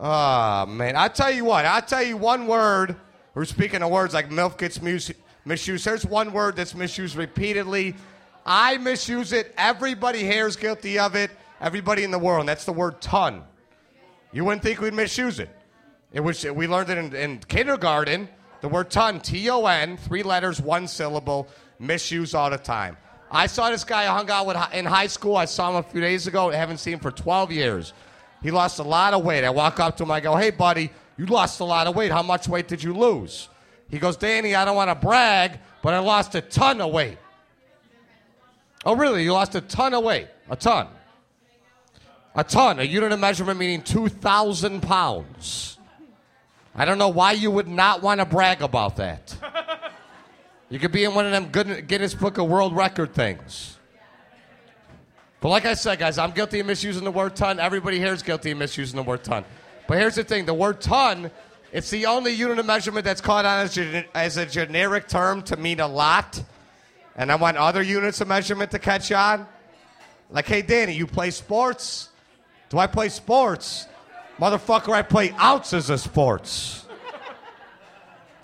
Ah, oh, man. I'll tell you what. I'll tell you one word. We're speaking of words like milk gets mus- misused. There's one word that's misused repeatedly. I misuse it. Everybody here is guilty of it. Everybody in the world. And that's the word ton. You wouldn't think we'd misuse it. It was, we learned it in, in kindergarten. The word ton, T O N, three letters, one syllable, misused all the time. I saw this guy I hung out with in high school. I saw him a few days ago. I haven't seen him for twelve years. He lost a lot of weight. I walk up to him. I go, hey, buddy, you lost a lot of weight. How much weight did you lose? He goes, Danny, I don't want to brag, but I lost a ton of weight. Oh, really? You lost a ton of weight? A ton. A ton. A unit of measurement meaning two thousand pounds. I don't know why you would not want to brag about that. You could be in one of them Guinness Book of World Record things. But like I said, guys, I'm guilty of misusing the word ton. Everybody here is guilty of misusing the word ton. But here's the thing. The word ton, it's the only unit of measurement that's caught on as, gen- as a generic term to mean a lot. And I want other units of measurement to catch on. Like, hey, Danny, you play sports? Do I play sports? Motherfucker, I play ounces of sports.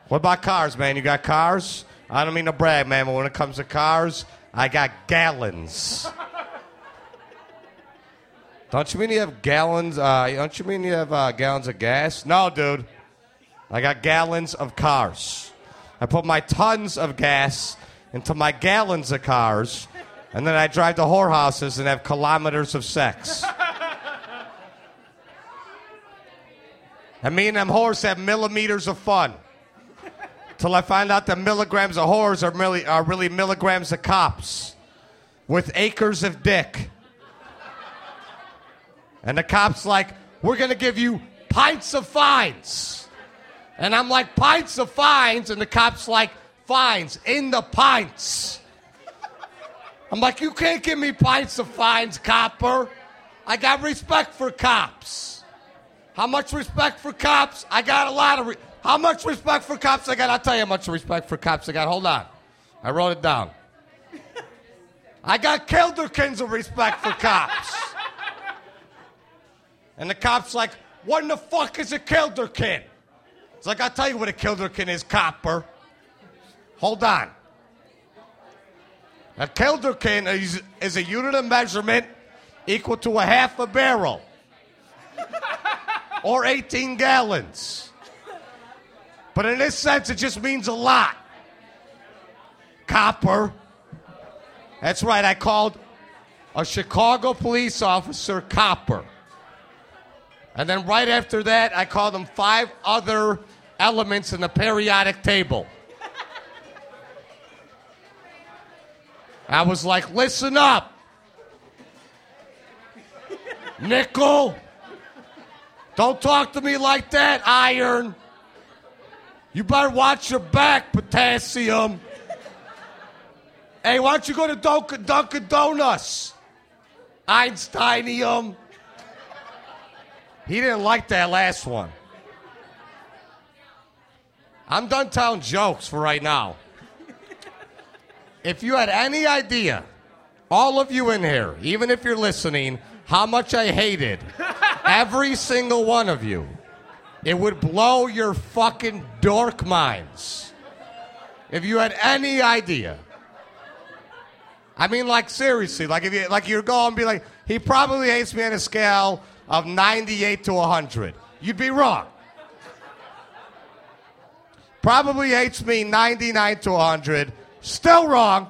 What about cars, man? You got cars? I don't mean to brag, man, but when it comes to cars, I got gallons. Don't you mean you have gallons? Uh, don't you mean you have uh, gallons of gas? No, dude. I got gallons of cars. I put my tons of gas into my gallons of cars, and then I drive to whorehouses and have kilometers of sex. And me and them whores have millimeters of fun. Till I find out that milligrams of whores are really, are really milligrams of cops with acres of dick. And the cop's like, we're going to give you pints of fines. And I'm like, pints of fines? And the cop's like, fines in the pints. I'm like, you can't give me pints of fines, copper. I got respect for cops. How much respect for cops? I got a lot of... Re- how much respect for cops I got? I'll tell you how much respect for cops I got. Hold on. I wrote it down. I got Kilderkins of respect for cops. And the cop's like, what in the fuck is a Kilderkin? It's like, I'll tell you what a Kilderkin is, copper. Hold on. A Kilderkin is, is a unit of measurement equal to a half a barrel. Or eighteen gallons. But in this sense, it just means a lot. Copper. That's right, I called a Chicago police officer copper. And then right after that, I called them five other elements in the periodic table. I was like, listen up. Nickel. Don't talk to me like that, iron. You better watch your back, potassium. Hey, why don't you go to Dunkin', Dunkin' Donuts? Einsteinium. He didn't like that last one. I'm done telling jokes for right now. If you had any idea, all of you in here, even if you're listening, how much I hated every single one of you, it would blow your fucking dork minds. If you had any idea. I mean, like, seriously, like if you like you're going and be like, he probably hates me on a scale of ninety-eight to one hundred. You'd be wrong. Probably hates me ninety-nine to one hundred. Still wrong.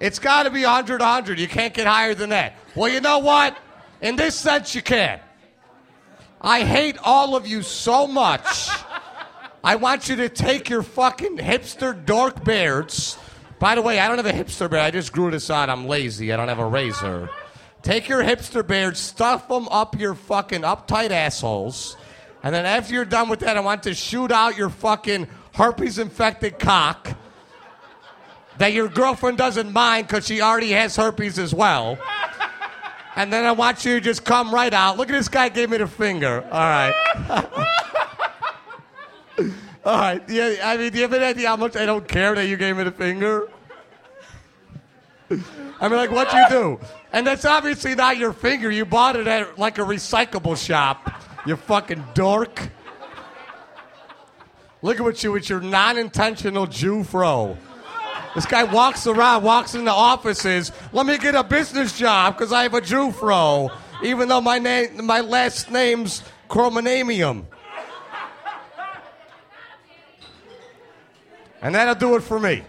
It's got to be one hundred to one hundred. You can't get higher than that. Well, you know what? In this sense, you can. I hate all of you so much. I want you to take your fucking hipster dork beards. By the way, I don't have a hipster beard. I just grew this out. I'm lazy. I don't have a razor. Take your hipster beard, stuff them up your fucking uptight assholes, and then after you're done with that, I want to shoot out your fucking herpes-infected cock that your girlfriend doesn't mind because she already has herpes as well. And then I want you to just come right out. Look at this guy gave me the finger. All right. All right. Yeah, I mean, do you have any idea how much I don't care that you gave me the finger? I mean, like, what do you do? And that's obviously not your finger. You bought it at, like, a recyclable shop, you fucking dork. Look at what you with your non-intentional Jew fro. This guy walks around, walks into offices. Let me get a business job because I have a Jew fro, even though my name, my last name's Chromonamium. And that'll do it for me.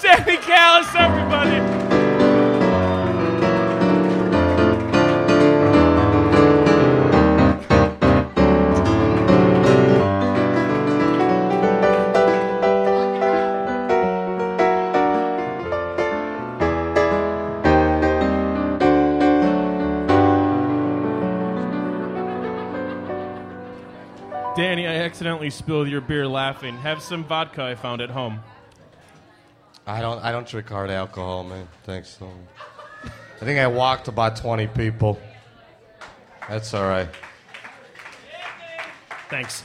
Danny Kells, everybody. Danny, I accidentally spilled your beer laughing. Have some vodka I found at home. I don't I don't drink hard alcohol, man. Thanks. Um, I think I walked about twenty people. That's all right. Thanks.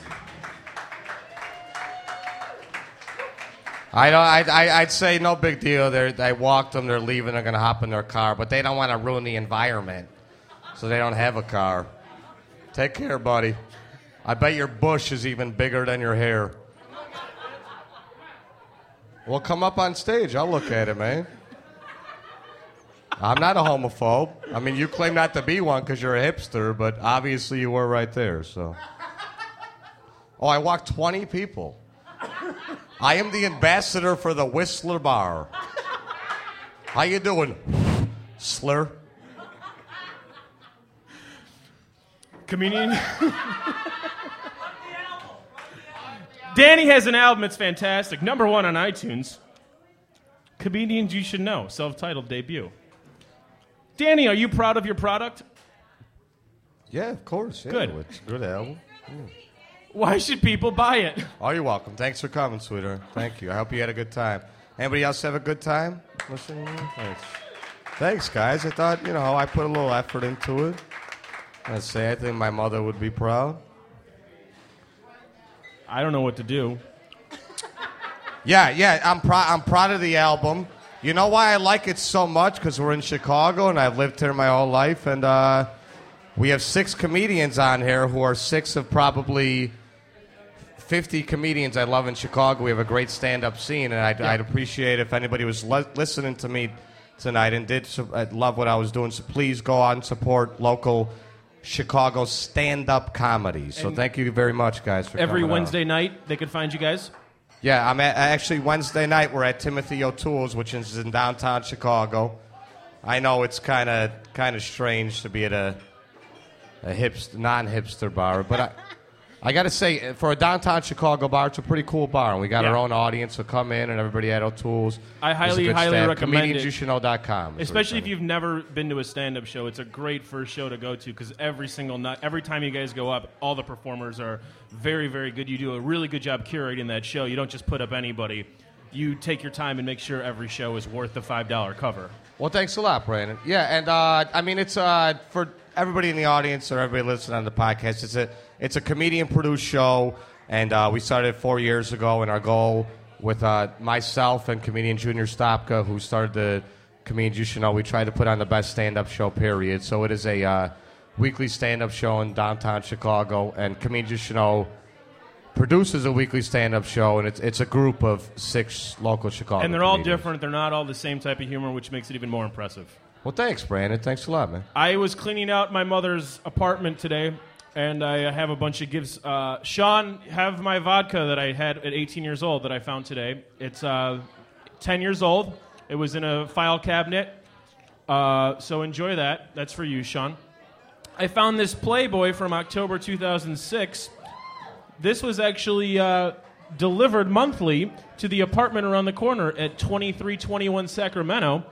I don't I, I I'd say no big deal. They're, they walked them, they're leaving, they're gonna hop in their car, but they don't want to ruin the environment. So they don't have a car. Take care, buddy. I bet your bush is even bigger than your hair. Well, come up on stage. I'll look at it, man. I'm not a homophobe. I mean, you claim not to be one because you're a hipster, but obviously you were right there, so. Oh, I walked twenty people. I am the ambassador for the Whistler Bar. How you doing, slur? Comedian... Danny has an album. It's fantastic. Number one on iTunes. Comedians You Should Know. Self-titled debut. Danny, are you proud of your product? Yeah, of course. Yeah. Good. It's a good album. Yeah. Why should people buy it? Oh, you're welcome. Thanks for coming, sweetheart. Thank you. I hope you had a good time. Anybody else have a good time? Listening? Thanks. Thanks, guys. I thought, you know, I put a little effort into it. I'd say I think my mother would be proud. I don't know what to do. Yeah, yeah, I'm, pro- I'm proud of the album. You know why I like it so much? Because we're in Chicago, and I've lived here my whole life, and uh, we have six comedians on here who are six of probably fifty comedians I love in Chicago. We have a great stand-up scene, and I'd, yeah. I'd appreciate if anybody was le- listening to me tonight and did su- I'd love what I was doing, so please go out and support local Chicago stand-up comedy. So and thank you very much, guys, for every coming Wednesday out. Night, they could find you guys? Yeah, I'm at, actually Wednesday night we're at Timothy O'Toole's, which is in downtown Chicago. I know it's kind of kind of strange to be at a a hipster, non-hipster bar, but I I got to say, for a downtown Chicago bar, it's a pretty cool bar, and we got yeah. our own audience, so come in, and everybody at O'Toole's. I highly, highly staff. recommend Comedians it. Comedians You Should Know dot com. Especially if you've never been to a stand-up show, it's a great first show to go to, because every single night, every time you guys go up, all the performers are very, very good. You do a really good job curating that show. You don't just put up anybody. You take your time and make sure every show is worth the five dollars cover. Well, thanks a lot, Brandon. Yeah, and, uh, I mean, it's uh, for everybody in the audience or everybody listening on the podcast, it's a... It's a comedian-produced show, and uh, we started four years ago, and our goal with uh, myself and comedian Junior Stopka, who started the Comedians You Should Know, we tried to put on the best stand-up show, period. So it is a uh, weekly stand-up show in downtown Chicago, and Comedians You Should Know produces a weekly stand-up show, and it's it's a group of six local Chicago And they're comedians. All different. They're not all the same type of humor, which makes it even more impressive. Well, thanks, Brandon. Thanks a lot, man. I was cleaning out my mother's apartment today, and I have a bunch of gifts. Uh, Sean, have my vodka that I had at eighteen years old that I found today. It's uh, ten years old. It was in a file cabinet. Uh, so enjoy that. That's for you, Sean. I found this Playboy from October two thousand six. This was actually uh, delivered monthly to the apartment around the corner at twenty-three twenty-one Sacramento.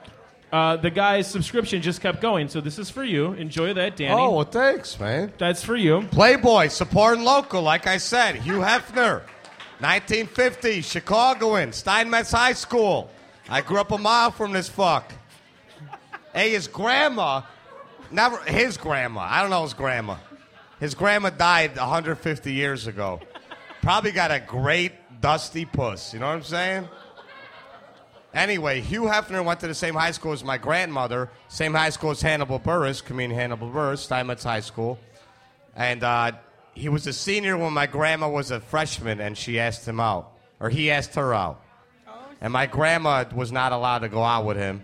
Uh, the guy's subscription just kept going, so this is for you. Enjoy that, Danny. Oh, well, thanks, man. That's for you. Playboy, supporting local, like I said. Hugh Hefner. nineteen fifty, Chicagoan, Steinmetz High School. I grew up a mile from this fuck. Hey, his grandma, never, his grandma, I don't know his grandma. His grandma died one hundred fifty years ago. Probably got a great dusty puss, you know what I'm saying? Anyway, Hugh Hefner went to the same high school as my grandmother, same high school as Hannibal Buress, comedian Hannibal Buress, Steinmetz High School. And uh, he was a senior when my grandma was a freshman, and she asked him out, or he asked her out. And my grandma was not allowed to go out with him.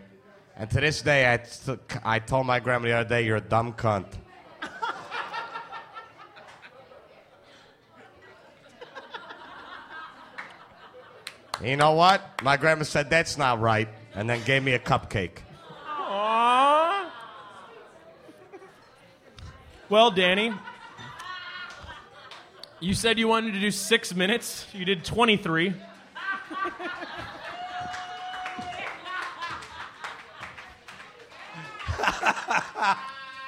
And to this day, I, t- I told my grandma the other day, you're a dumb cunt. You know what? My grandma said, that's not right, and then gave me a cupcake. Aww. Well, Danny, you said you wanted to do six minutes. You did twenty-three.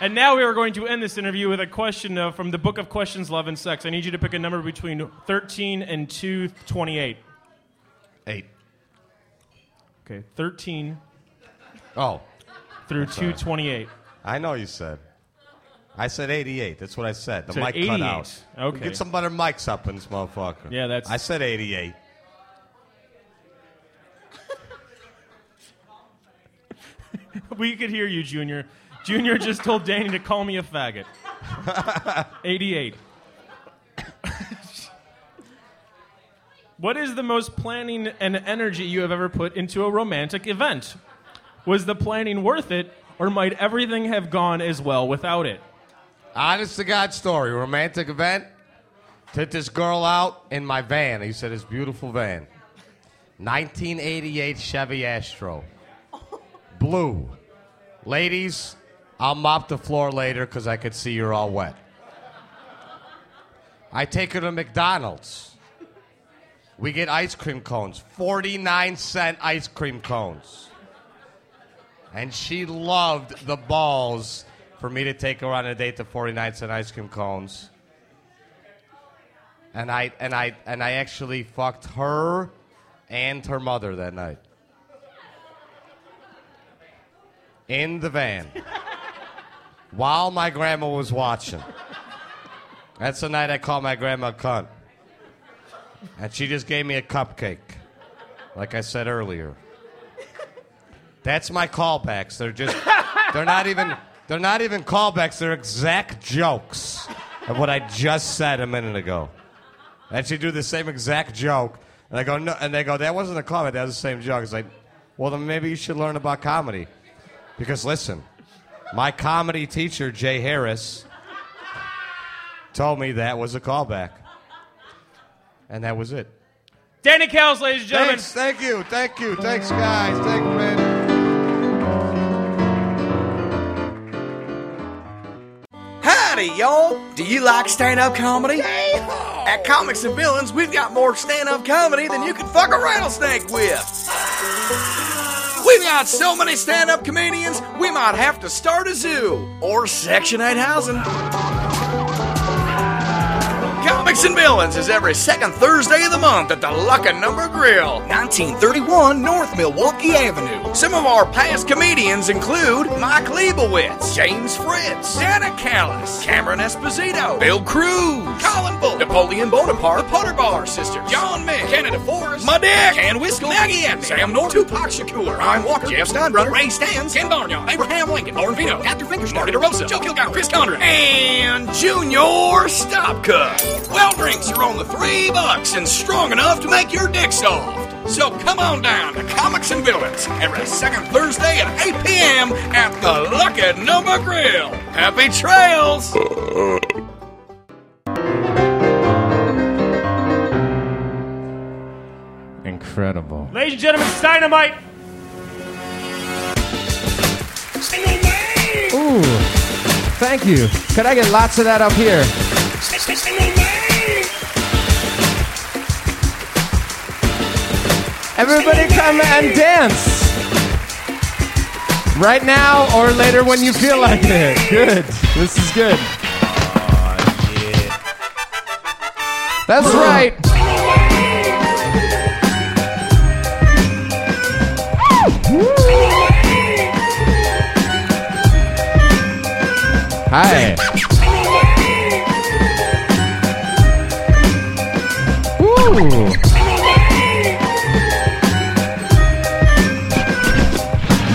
And now we are going to end this interview with a question uh, from the Book of Questions, Love, and Sex. I need you to pick a number between thirteen and two twenty-eight. Eight. Okay, thirteen. Oh. Through two twenty-eight. I know you said. I said eighty-eight. That's what I said. The mic cut out. Okay. Get some better mics up in this motherfucker. Yeah, that's. I said eighty-eight. We could hear you, Junior. Junior just told Danny to call me a faggot. eighty-eight. What is the most planning and energy you have ever put into a romantic event? Was the planning worth it, or might everything have gone as well without it? Honest to God story, romantic event. Took this girl out in my van. He said, this beautiful van. nineteen eighty-eight Chevy Astro. Blue. Ladies, I'll mop the floor later because I could see you're all wet. I take her to McDonald's. We get ice cream cones, forty-nine cent ice cream cones. And she loved the balls for me to take her on a date to forty-nine cent ice cream cones. And I and I and I actually fucked her and her mother that night. In the van. While my grandma was watching. That's the night I called my grandma a cunt. And she just gave me a cupcake, like I said earlier. That's my callbacks. They're just, they're not even, they're not even callbacks. They're exact jokes of what I just said a minute ago. And she do the same exact joke. And I go, no, and they go, that wasn't a callback. That was the same joke. It's like, well, then maybe you should learn about comedy. Because listen, my comedy teacher, Jay Harris, told me that was a callback. And that was it. Danny Kells, ladies and gentlemen. Thanks, thank you, thank you. Thanks, guys. Thank you, man. Howdy, y'all. Do you like stand-up comedy? Yay-haw. At Comics and Villains, we've got more stand-up comedy than you can fuck a rattlesnake with. We've got so many stand-up comedians, we might have to start a zoo or Section eight housing. Comics and Villains is every second Thursday of the month at the Lucky Number Grill, nineteen thirty-one North Milwaukee Avenue. Some of our past comedians include Mike Leibowitz, James Fritz, Dana Callis, Cameron Esposito, Bill Cruz, Colin Bull, Napoleon Bonaparte, the Potter Bar Sisters, John Mick, Canada Forrest, My Dick, Ann Whistle, Maggie Anthony, Sam Norton, Tupac Shakur, Ryan Walker, Jeff Steinbrunner, Ray Stans, Ken Barnyard, Abraham Lincoln, Lauren Vino, Captain Fingers, Marty DeRosa, Joe Kilgour, Chris Condren, and Junior Stopka. Well, drinks are only three bucks and strong enough to make your dick soft. So come on down to Comics and Villains every second Thursday at eight p.m. at the Lucky Number Grill. Happy trails! Incredible. Ladies and gentlemen, Steinomite! Steinomite! Ooh, thank you. Could I get lots of that up here? Everybody come and dance. Right now or later when you feel like it. Good. This is good. Oh, yeah. That's right. Hi. Woo.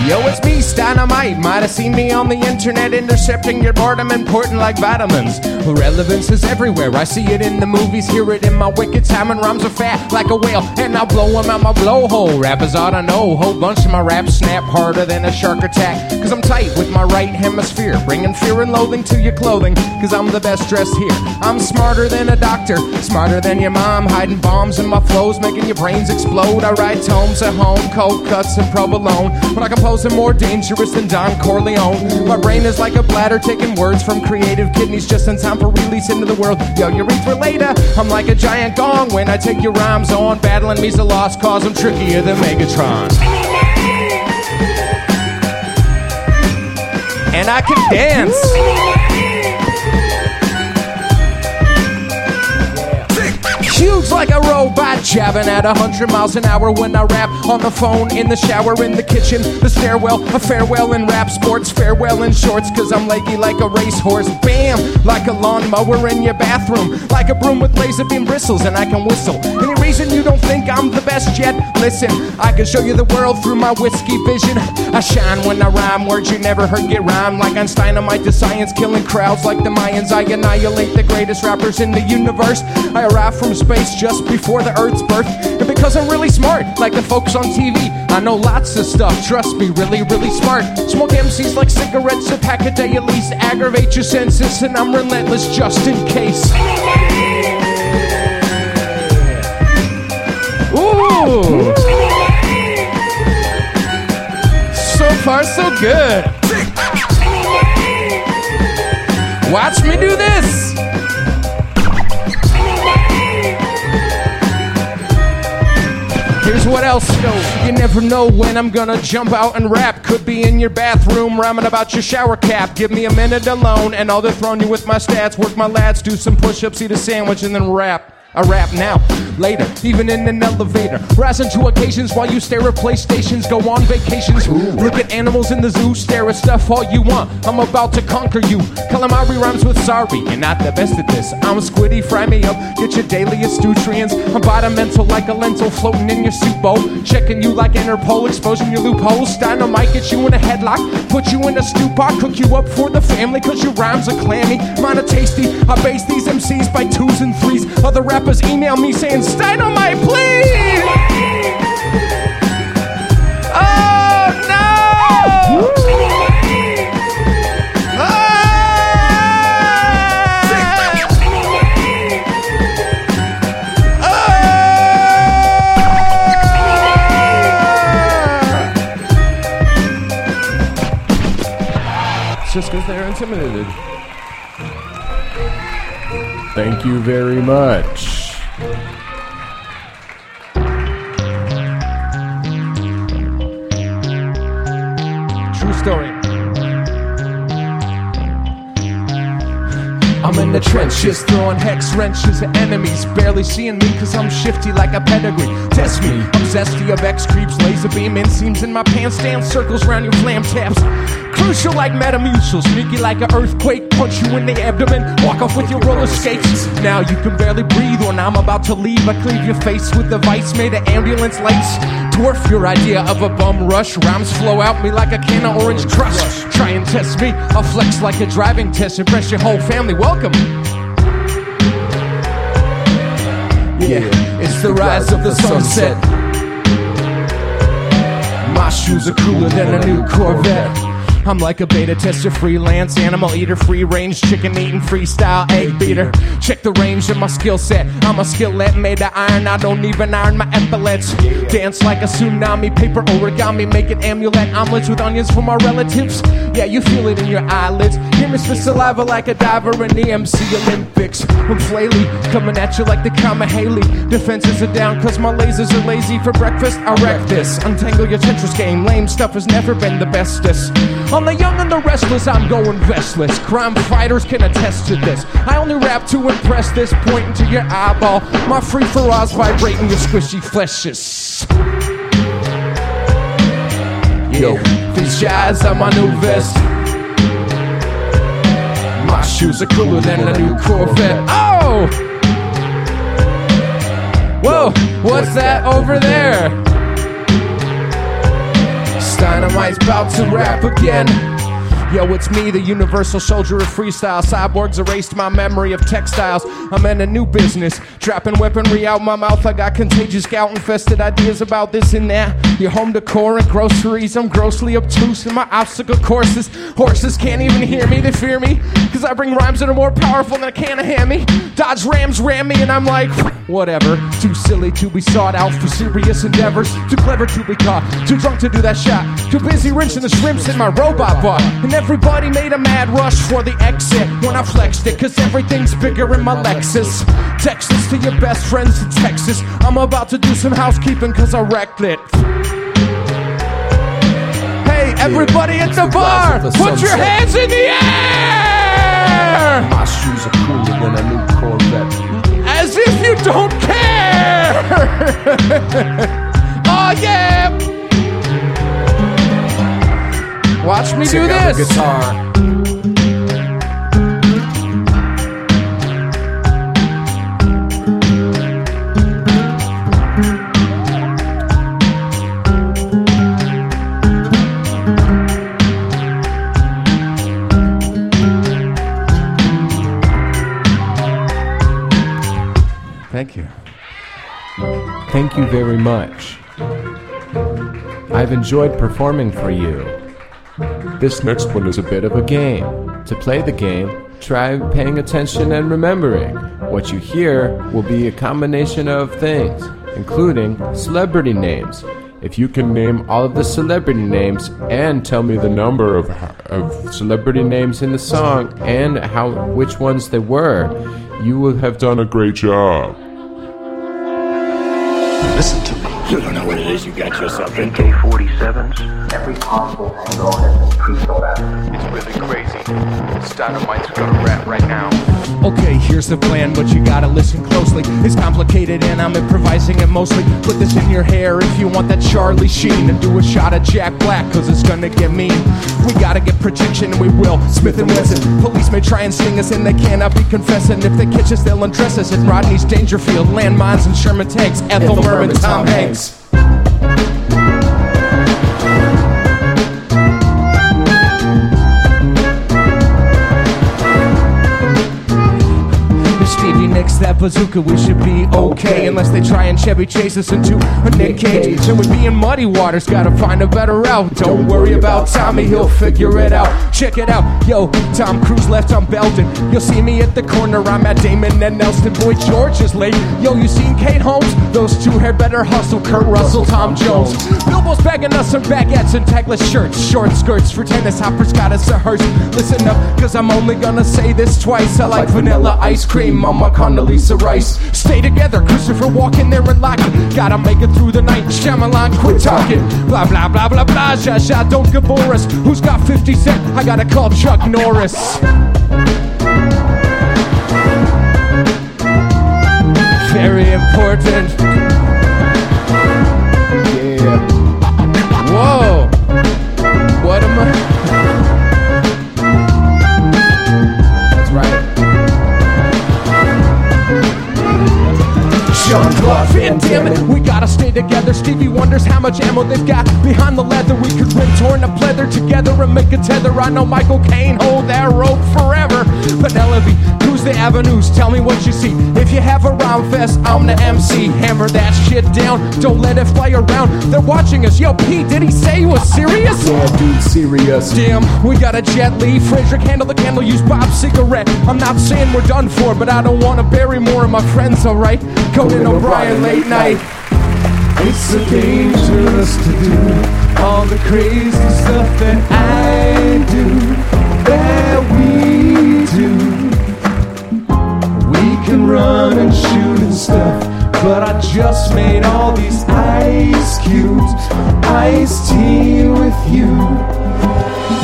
Yo, it's me, Steinomite. Might have seen me on the internet intercepting your boredom, important like vitamins. Relevance is everywhere. I see it in the movies, hear it in my wicked time, and rhymes are fat like a whale, and I'll blow them out my blowhole. Rappers ought to know, whole bunch of my raps snap harder than a shark attack, cause I'm tight with my right hemisphere, bringing fear and loathing to your clothing, cause I'm the best dressed here. I'm smarter than a doctor, smarter than your mom, hiding bombs in my flows, making your brains explode. I write tomes at home, cold cuts and provolone, when I compose them more dangerous than Don Corleone. My brain is like a bladder, taking words from creative kidneys just in time for release into the world. Yo, you reach for later. I'm like a giant gong when I take your rhymes on. Battling me's a lost cause. I'm trickier than Megatron. And I can dance. Huge like a robot, jabbing at a hundred miles an hour when I rap on the phone, in the shower, in the kitchen, the stairwell, a farewell in rap sports, farewell in shorts, cause I'm leggy like a racehorse. Bam, like a lawnmower in your bathroom, like a broom with laser beam bristles, and I can whistle. Any reason you don't think I'm the best yet? Listen, I can show you the world through my whiskey vision. I shine when I rhyme, words you never heard get rhymed, like Einstein, I might to science, killing crowds like the Mayans. I annihilate the greatest rappers in the universe. I arrive from space just before the Earth's birth, and because I'm really smart, like the folks on T V, I know lots of stuff, trust me, really, really smart. Smoke M Cs like cigarettes, a pack a day at least, aggravate your senses, and I'm relentless just in case. Ooh! So far, so good. Watch me do this! Here's what else, yo. You never know when I'm gonna jump out and rap. Could be in your bathroom, rhyming about your shower cap. Give me a minute alone, and I'll dethrone you with my stats. Work my lats, do some push-ups, eat a sandwich, and then rap. I rap now, later, even in an elevator. Rising to occasions while you stare at PlayStations. Go on vacations, ooh. Look at animals in the zoo. Stare at stuff all you want, I'm about to conquer you. Calamari rhymes with sorry, you're not the best at this. I'm Squiddy, fry me up, get your dailiest nutrients. I'm bottom-mental like a lentil floating in your soup bowl. Checking you like Interpol, exposing your loopholes. Steinomite get you in a headlock, put you in a stupor. Cook you up for the family, cause your rhymes are clammy. Mine are tasty, I base these M Cs by twos and threes. Other rap rappers email me saying, Steinomite, please! Oh, no! Ah! Ah! It's just because they're intimidated. Thank you very much. True story. I'm in the trenches, throwing hex wrenches at enemies, barely seeing me cause I'm shifty like a pedigree. Test me, I'm zesty of X creeps, laser beam inseams in my pants, dance circles round your flam taps. Crucial like Metamucil, sneaky like an earthquake, punch you in the abdomen, walk off with your roller skates. Now you can barely breathe when I'm about to leave. I cleave your face with a vice made of ambulance lights. Dwarf your idea of a bum rush. Rhymes flow out me like a can of orange crush. Try and test me, I'll flex like a driving test. Impress your whole family, welcome. Yeah, it's the rise of the sunset. My shoes are cooler than a new Corvette. I'm like a beta tester, freelance, animal eater, free range, chicken eating, freestyle, egg beater. Check the range of my skill set. I'm a skillet made of iron, I don't even iron my epaulets. Dance like a tsunami, paper origami, make an amulet, omelets with onions for my relatives. Yeah, you feel it in your eyelids. Here is the saliva like a diver in the M C Olympics. I'm flaily, coming at you like the Kamahale. Defenses are down cause my lasers are lazy. For breakfast, I wreck this. Untangle your Tetris game, lame stuff has never been the bestest. On the young and the restless, I'm going vestless. Crime fighters can attest to this. I only rap to impress this, pointing to your eyeball. My free for all's vibrating your squishy fleshes. Yo, these guys are my new vest. My shoes are cooler than a new Corvette. Oh! Whoa, what's that over there? Steinomite's about to rap again. Yo, it's me, the universal soldier of freestyle. Cyborgs erased my memory of textiles. I'm in a new business, dropping weaponry out my mouth. I got contagious gout-infested ideas about this and that. Your home decor and groceries, I'm grossly obtuse in my obstacle courses. Horses can't even hear me, they fear me, cause I bring rhymes that are more powerful than a can of hammy. Dodge Rams ram me and I'm like, whatever. Too silly to be sought out for serious endeavors. Too clever to be caught, too drunk to do that shot. Too busy rinsing the shrimps in my robot bar. And everybody made a mad rush for the exit when I flexed it, cause everything's bigger in my Lexus. Text this to your best friends in Texas. I'm about to do some housekeeping cause I wrecked it. Hey, everybody at the bar, put your hands in the air! My shoes are cooler than a new Corvette. As if you don't care! Oh yeah! Watch me do this. Take out the guitar. Thank you. Thank you very much. I've enjoyed performing for you. This next one is a bit of a game. To play the game, try paying attention and remembering. What you hear will be a combination of things, including celebrity names. If you can name all of the celebrity names and tell me the number of, of celebrity names in the song and how which ones they were, you will have done a great job. Listen to me. You don't know what it is you got yourself into. A K forty-sevens. Every possible angle has been proven about. It's really crazy. Steinomite's gonna rap right now. Okay, here's the plan, but you gotta listen closely. It's complicated and I'm improvising it mostly. Put this in your hair if you want that Charlie Sheen. And do a shot of Jack Black, cause it's gonna get mean. We gotta get projection and we will. Smith and Wesson. Police may try and sting us and they cannot be confessing. If they catch us, they'll undress us at Rodney's Dangerfield. Landmines and Sherman tanks. Ethel Merman, Tom Hanks. That bazooka, we should be okay, unless they try and Chevy chase us into a Nick Cage. Then we'd be in muddy waters, gotta find a better route. Don't worry about Tommy, he'll figure it out. Check it out, yo, Tom Cruise left on Belton. You'll see me at the corner, I'm at Damon and Elston. Boy, George is late, yo, you seen Kate Holmes? Those two hair better hustle, Kurt Russell, Tom Jones. Bilbo's bagging us some baguettes and tagless shirts. Short skirts for tennis, hoppers got us a hearse. Listen up, cause I'm only gonna say this twice. I like vanilla ice cream on my condolence. Lisa Rice, stay together, Christopher Walken there and lock it. Gotta make it through the night, Shyamalan, quit talking. Blah, blah, blah, blah, blah, ja, ja, don't gabore us. Who's got fifty cent? I gotta call Chuck Norris. Very important. Yeah. Whoa. What am I... Jean-Claude Van Damme, we gotta stay together. Stevie wonders how much ammo they've got behind the leather. We could rip torn up leather together and make a tether. I know Michael Caine, hold that rope forever. Penelope, cruise the avenues, tell me what you see. If you have a round fest, I'm the M C. Hammer that shit down, don't let it fly around. They're watching us, yo P, did he say he was serious? Yeah, dude, serious. Damn, we got a Jet Li, Frederick, handle the candle, use Bob's cigarette. I'm not saying we're done for, but I don't wanna bury more of my friends, alright? Conan O'Brien late night. It's so dangerous to do all the crazy stuff that I do, that we do. We can run and shoot and stuff, but I just made all these ice cubes, iced tea with you.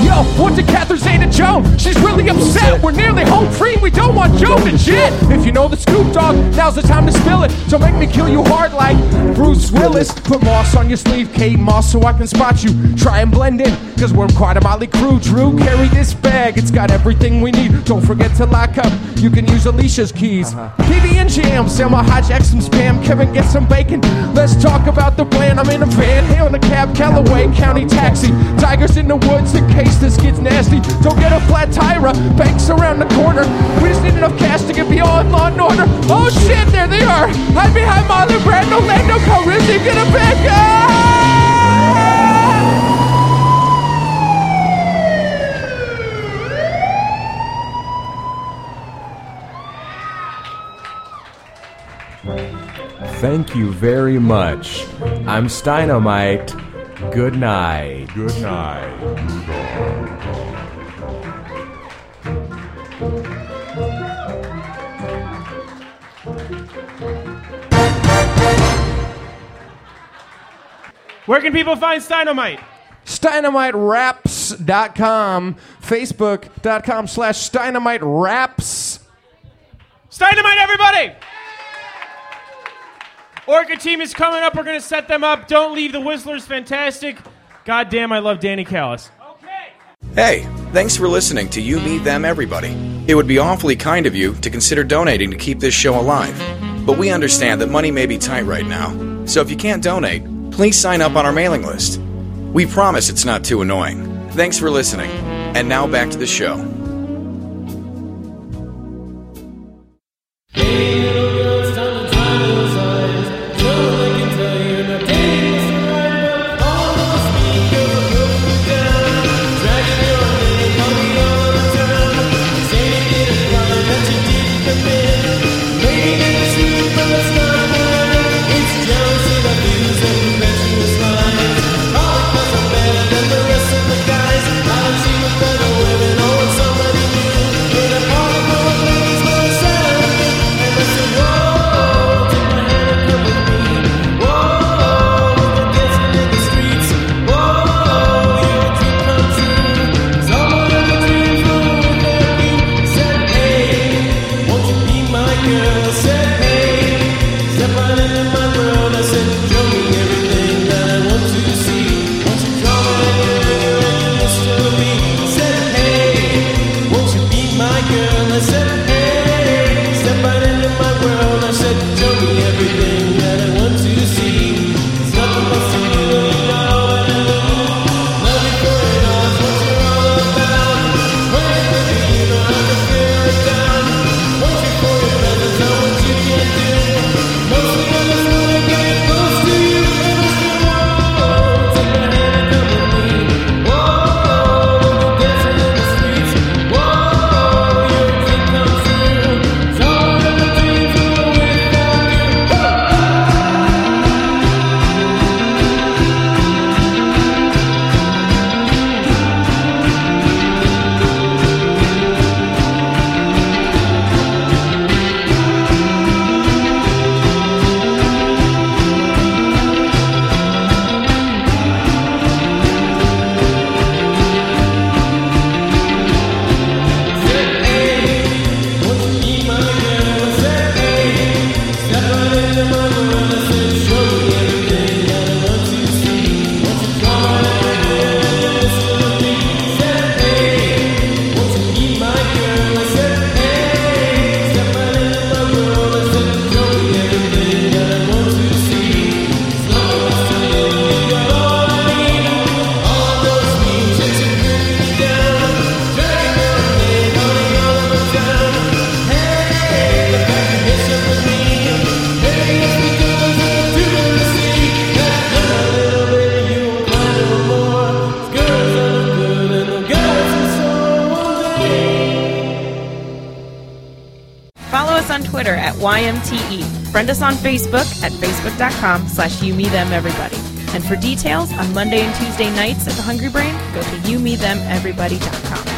Yo, Yo, what's a Catherine Zeta-Jones? She's really upset. We're nearly home free. We don't want Joan and shit. If you know the scoop, dog, now's the time to spill it. Don't make me kill you hard like Bruce Willis. Put moss on your sleeve, Kate Moss, so I can spot you. Try and blend in, cause we're quite a motley crew. Drew, carry this bag. It's got everything we need. Don't forget to lock up. You can use Alicia's keys. Uh-huh. P B and jam. Selma hijack some spam. Kevin, get some bacon. Let's talk about the plan. I'm in a van, hail in a cab. Callaway County taxi. Tigers in the woods in case this gets nasty. Don't get a flat tire. Banks around the corner. We just need enough cash to get beyond Law and Order. Oh shit, there they are. Hide behind Marlon Brando, Lando Calrissian. Get a backup. Thank you very much. I'm Steinomite. Good night. Good night. Where can people find Steinomite? Steinomite Raps dot com, Facebook dot com slash Steinomite Raps. Steinomite, everybody! Orca team is coming up. We're going to set them up. Don't leave. The Whistler's fantastic. Goddamn, I love Danny Kells. Okay. Hey, thanks for listening to You, Me, Them, Everybody. It would be awfully kind of you to consider donating to keep this show alive. But we understand that money may be tight right now. So if you can't donate, please sign up on our mailing list. We promise it's not too annoying. Thanks for listening. And now back to the show. Friend us on Facebook at facebook.com slash you, me, them, everybody. And for details on Monday and Tuesday nights at the Hungry Brain, go to you, me, them, everybody dot com.